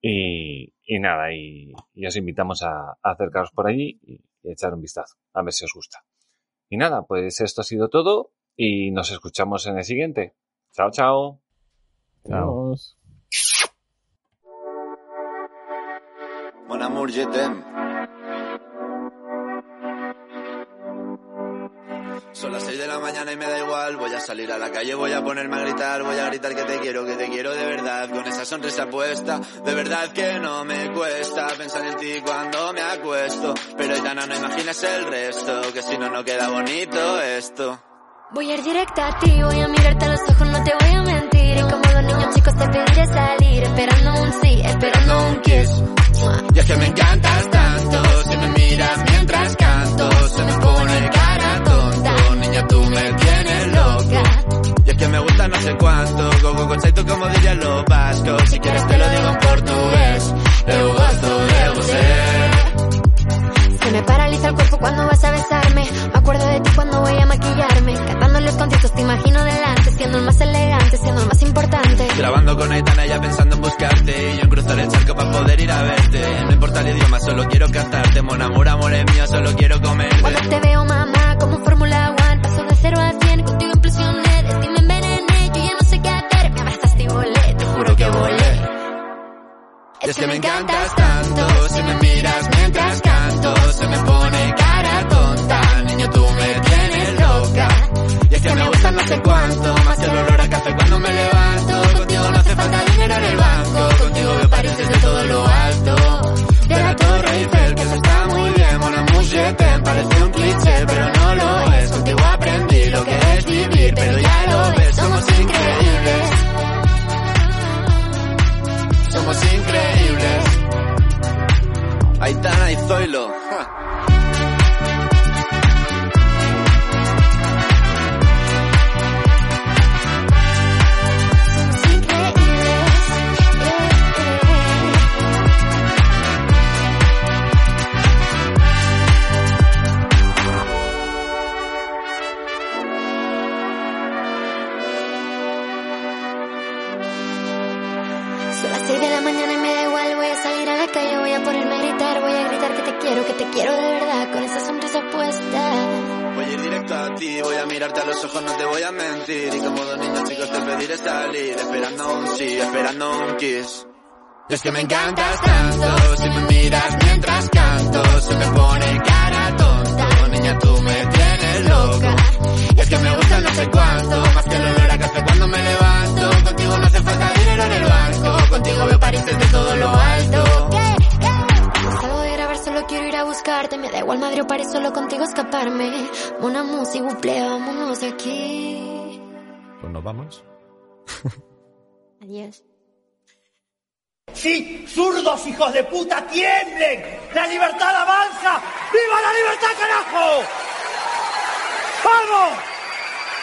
Y, y nada, y, y os invitamos a, a acercaros por allí y, y echar un vistazo, a ver si os gusta. Y nada, pues esto ha sido todo y nos escuchamos en el siguiente. Chao, chao. Chao. Bon amour, je t'aime. Son las seis de la mañana y me da igual. Voy a salir a la calle, voy a ponerme a gritar. Voy a gritar que te quiero, que te quiero de verdad. Con esa sonrisa puesta, de verdad que no me cuesta pensar en ti cuando me acuesto. Pero Aitana, no imaginas el resto, que si no, no queda bonito esto. Voy a ir directa a ti, voy a mirarte a los ojos, no te voy a mentir. Y como los niños chicos te pediré salir, esperando un sí, esperando un kiss. Y es que me encantas tanto, si me miras mientras canto, se me pone cara tonta. Niña, tú me tienes loca. Y es que me gusta no sé cuánto, go go go, tú como dirían los vascos. Si quieres te lo digo en portugués, eu gosto de você. Me paraliza el cuerpo cuando vas a besarme. Me acuerdo de ti cuando voy a maquillarme. Cantando los conciertos te imagino delante, siendo el más elegante, siendo el más importante. Grabando con Aitana ya pensando en buscarte, y yo en cruzar el charco para poder ir a verte. No importa el idioma, solo quiero cantarte. Mon amor, amor es mío, solo quiero comerte. Cuando te veo mamá, como Fórmula One, paso de cero a cien, contigo impresioné. De ti me envenené, yo ya no sé qué hacer. Me abrazaste y volé, te juro que volé. Y es que me encantas tanto, si me miras mientras canto, se me pone cara tonta, niño tú me tienes loca. Y es que me gusta no sé cuánto, más que el olor a café cuando me levanto. Contigo no hace falta dinero en el banco, contigo me pareces de todo lo alto. De la Torre Eiffel, que eso está muy bien, mon amour je t'aime, parece un cliché, pero no lo es. Contigo aprendí lo que es vivir, pero ya lo ves, somos increíbles. Somos increíbles. Aitana y Zoilo. Ja. Voy a mirarte a los ojos, no te voy a mentir. Y como dos niños chicos te pediré salir, esperando un sí, esperando un kiss. Y es que me encantas tanto, si me miras mientras canto, se me pone cara tonta, niña tú me tienes loca. Y es que me gusta no sé cuánto, más que el olor a café cuando me levanto. Contigo no hace falta dinero en el banco, contigo me pareces de todo lo alto. Quiero ir a buscarte, me da igual Madrid o París, solo contigo escaparme. Mon amour, s'il vous plaît, vámonos de aquí. Pues nos vamos. Adiós. Sí, zurdos hijos de puta, tiemblen. La libertad avanza. ¡Viva la libertad, carajo! ¡Vamos!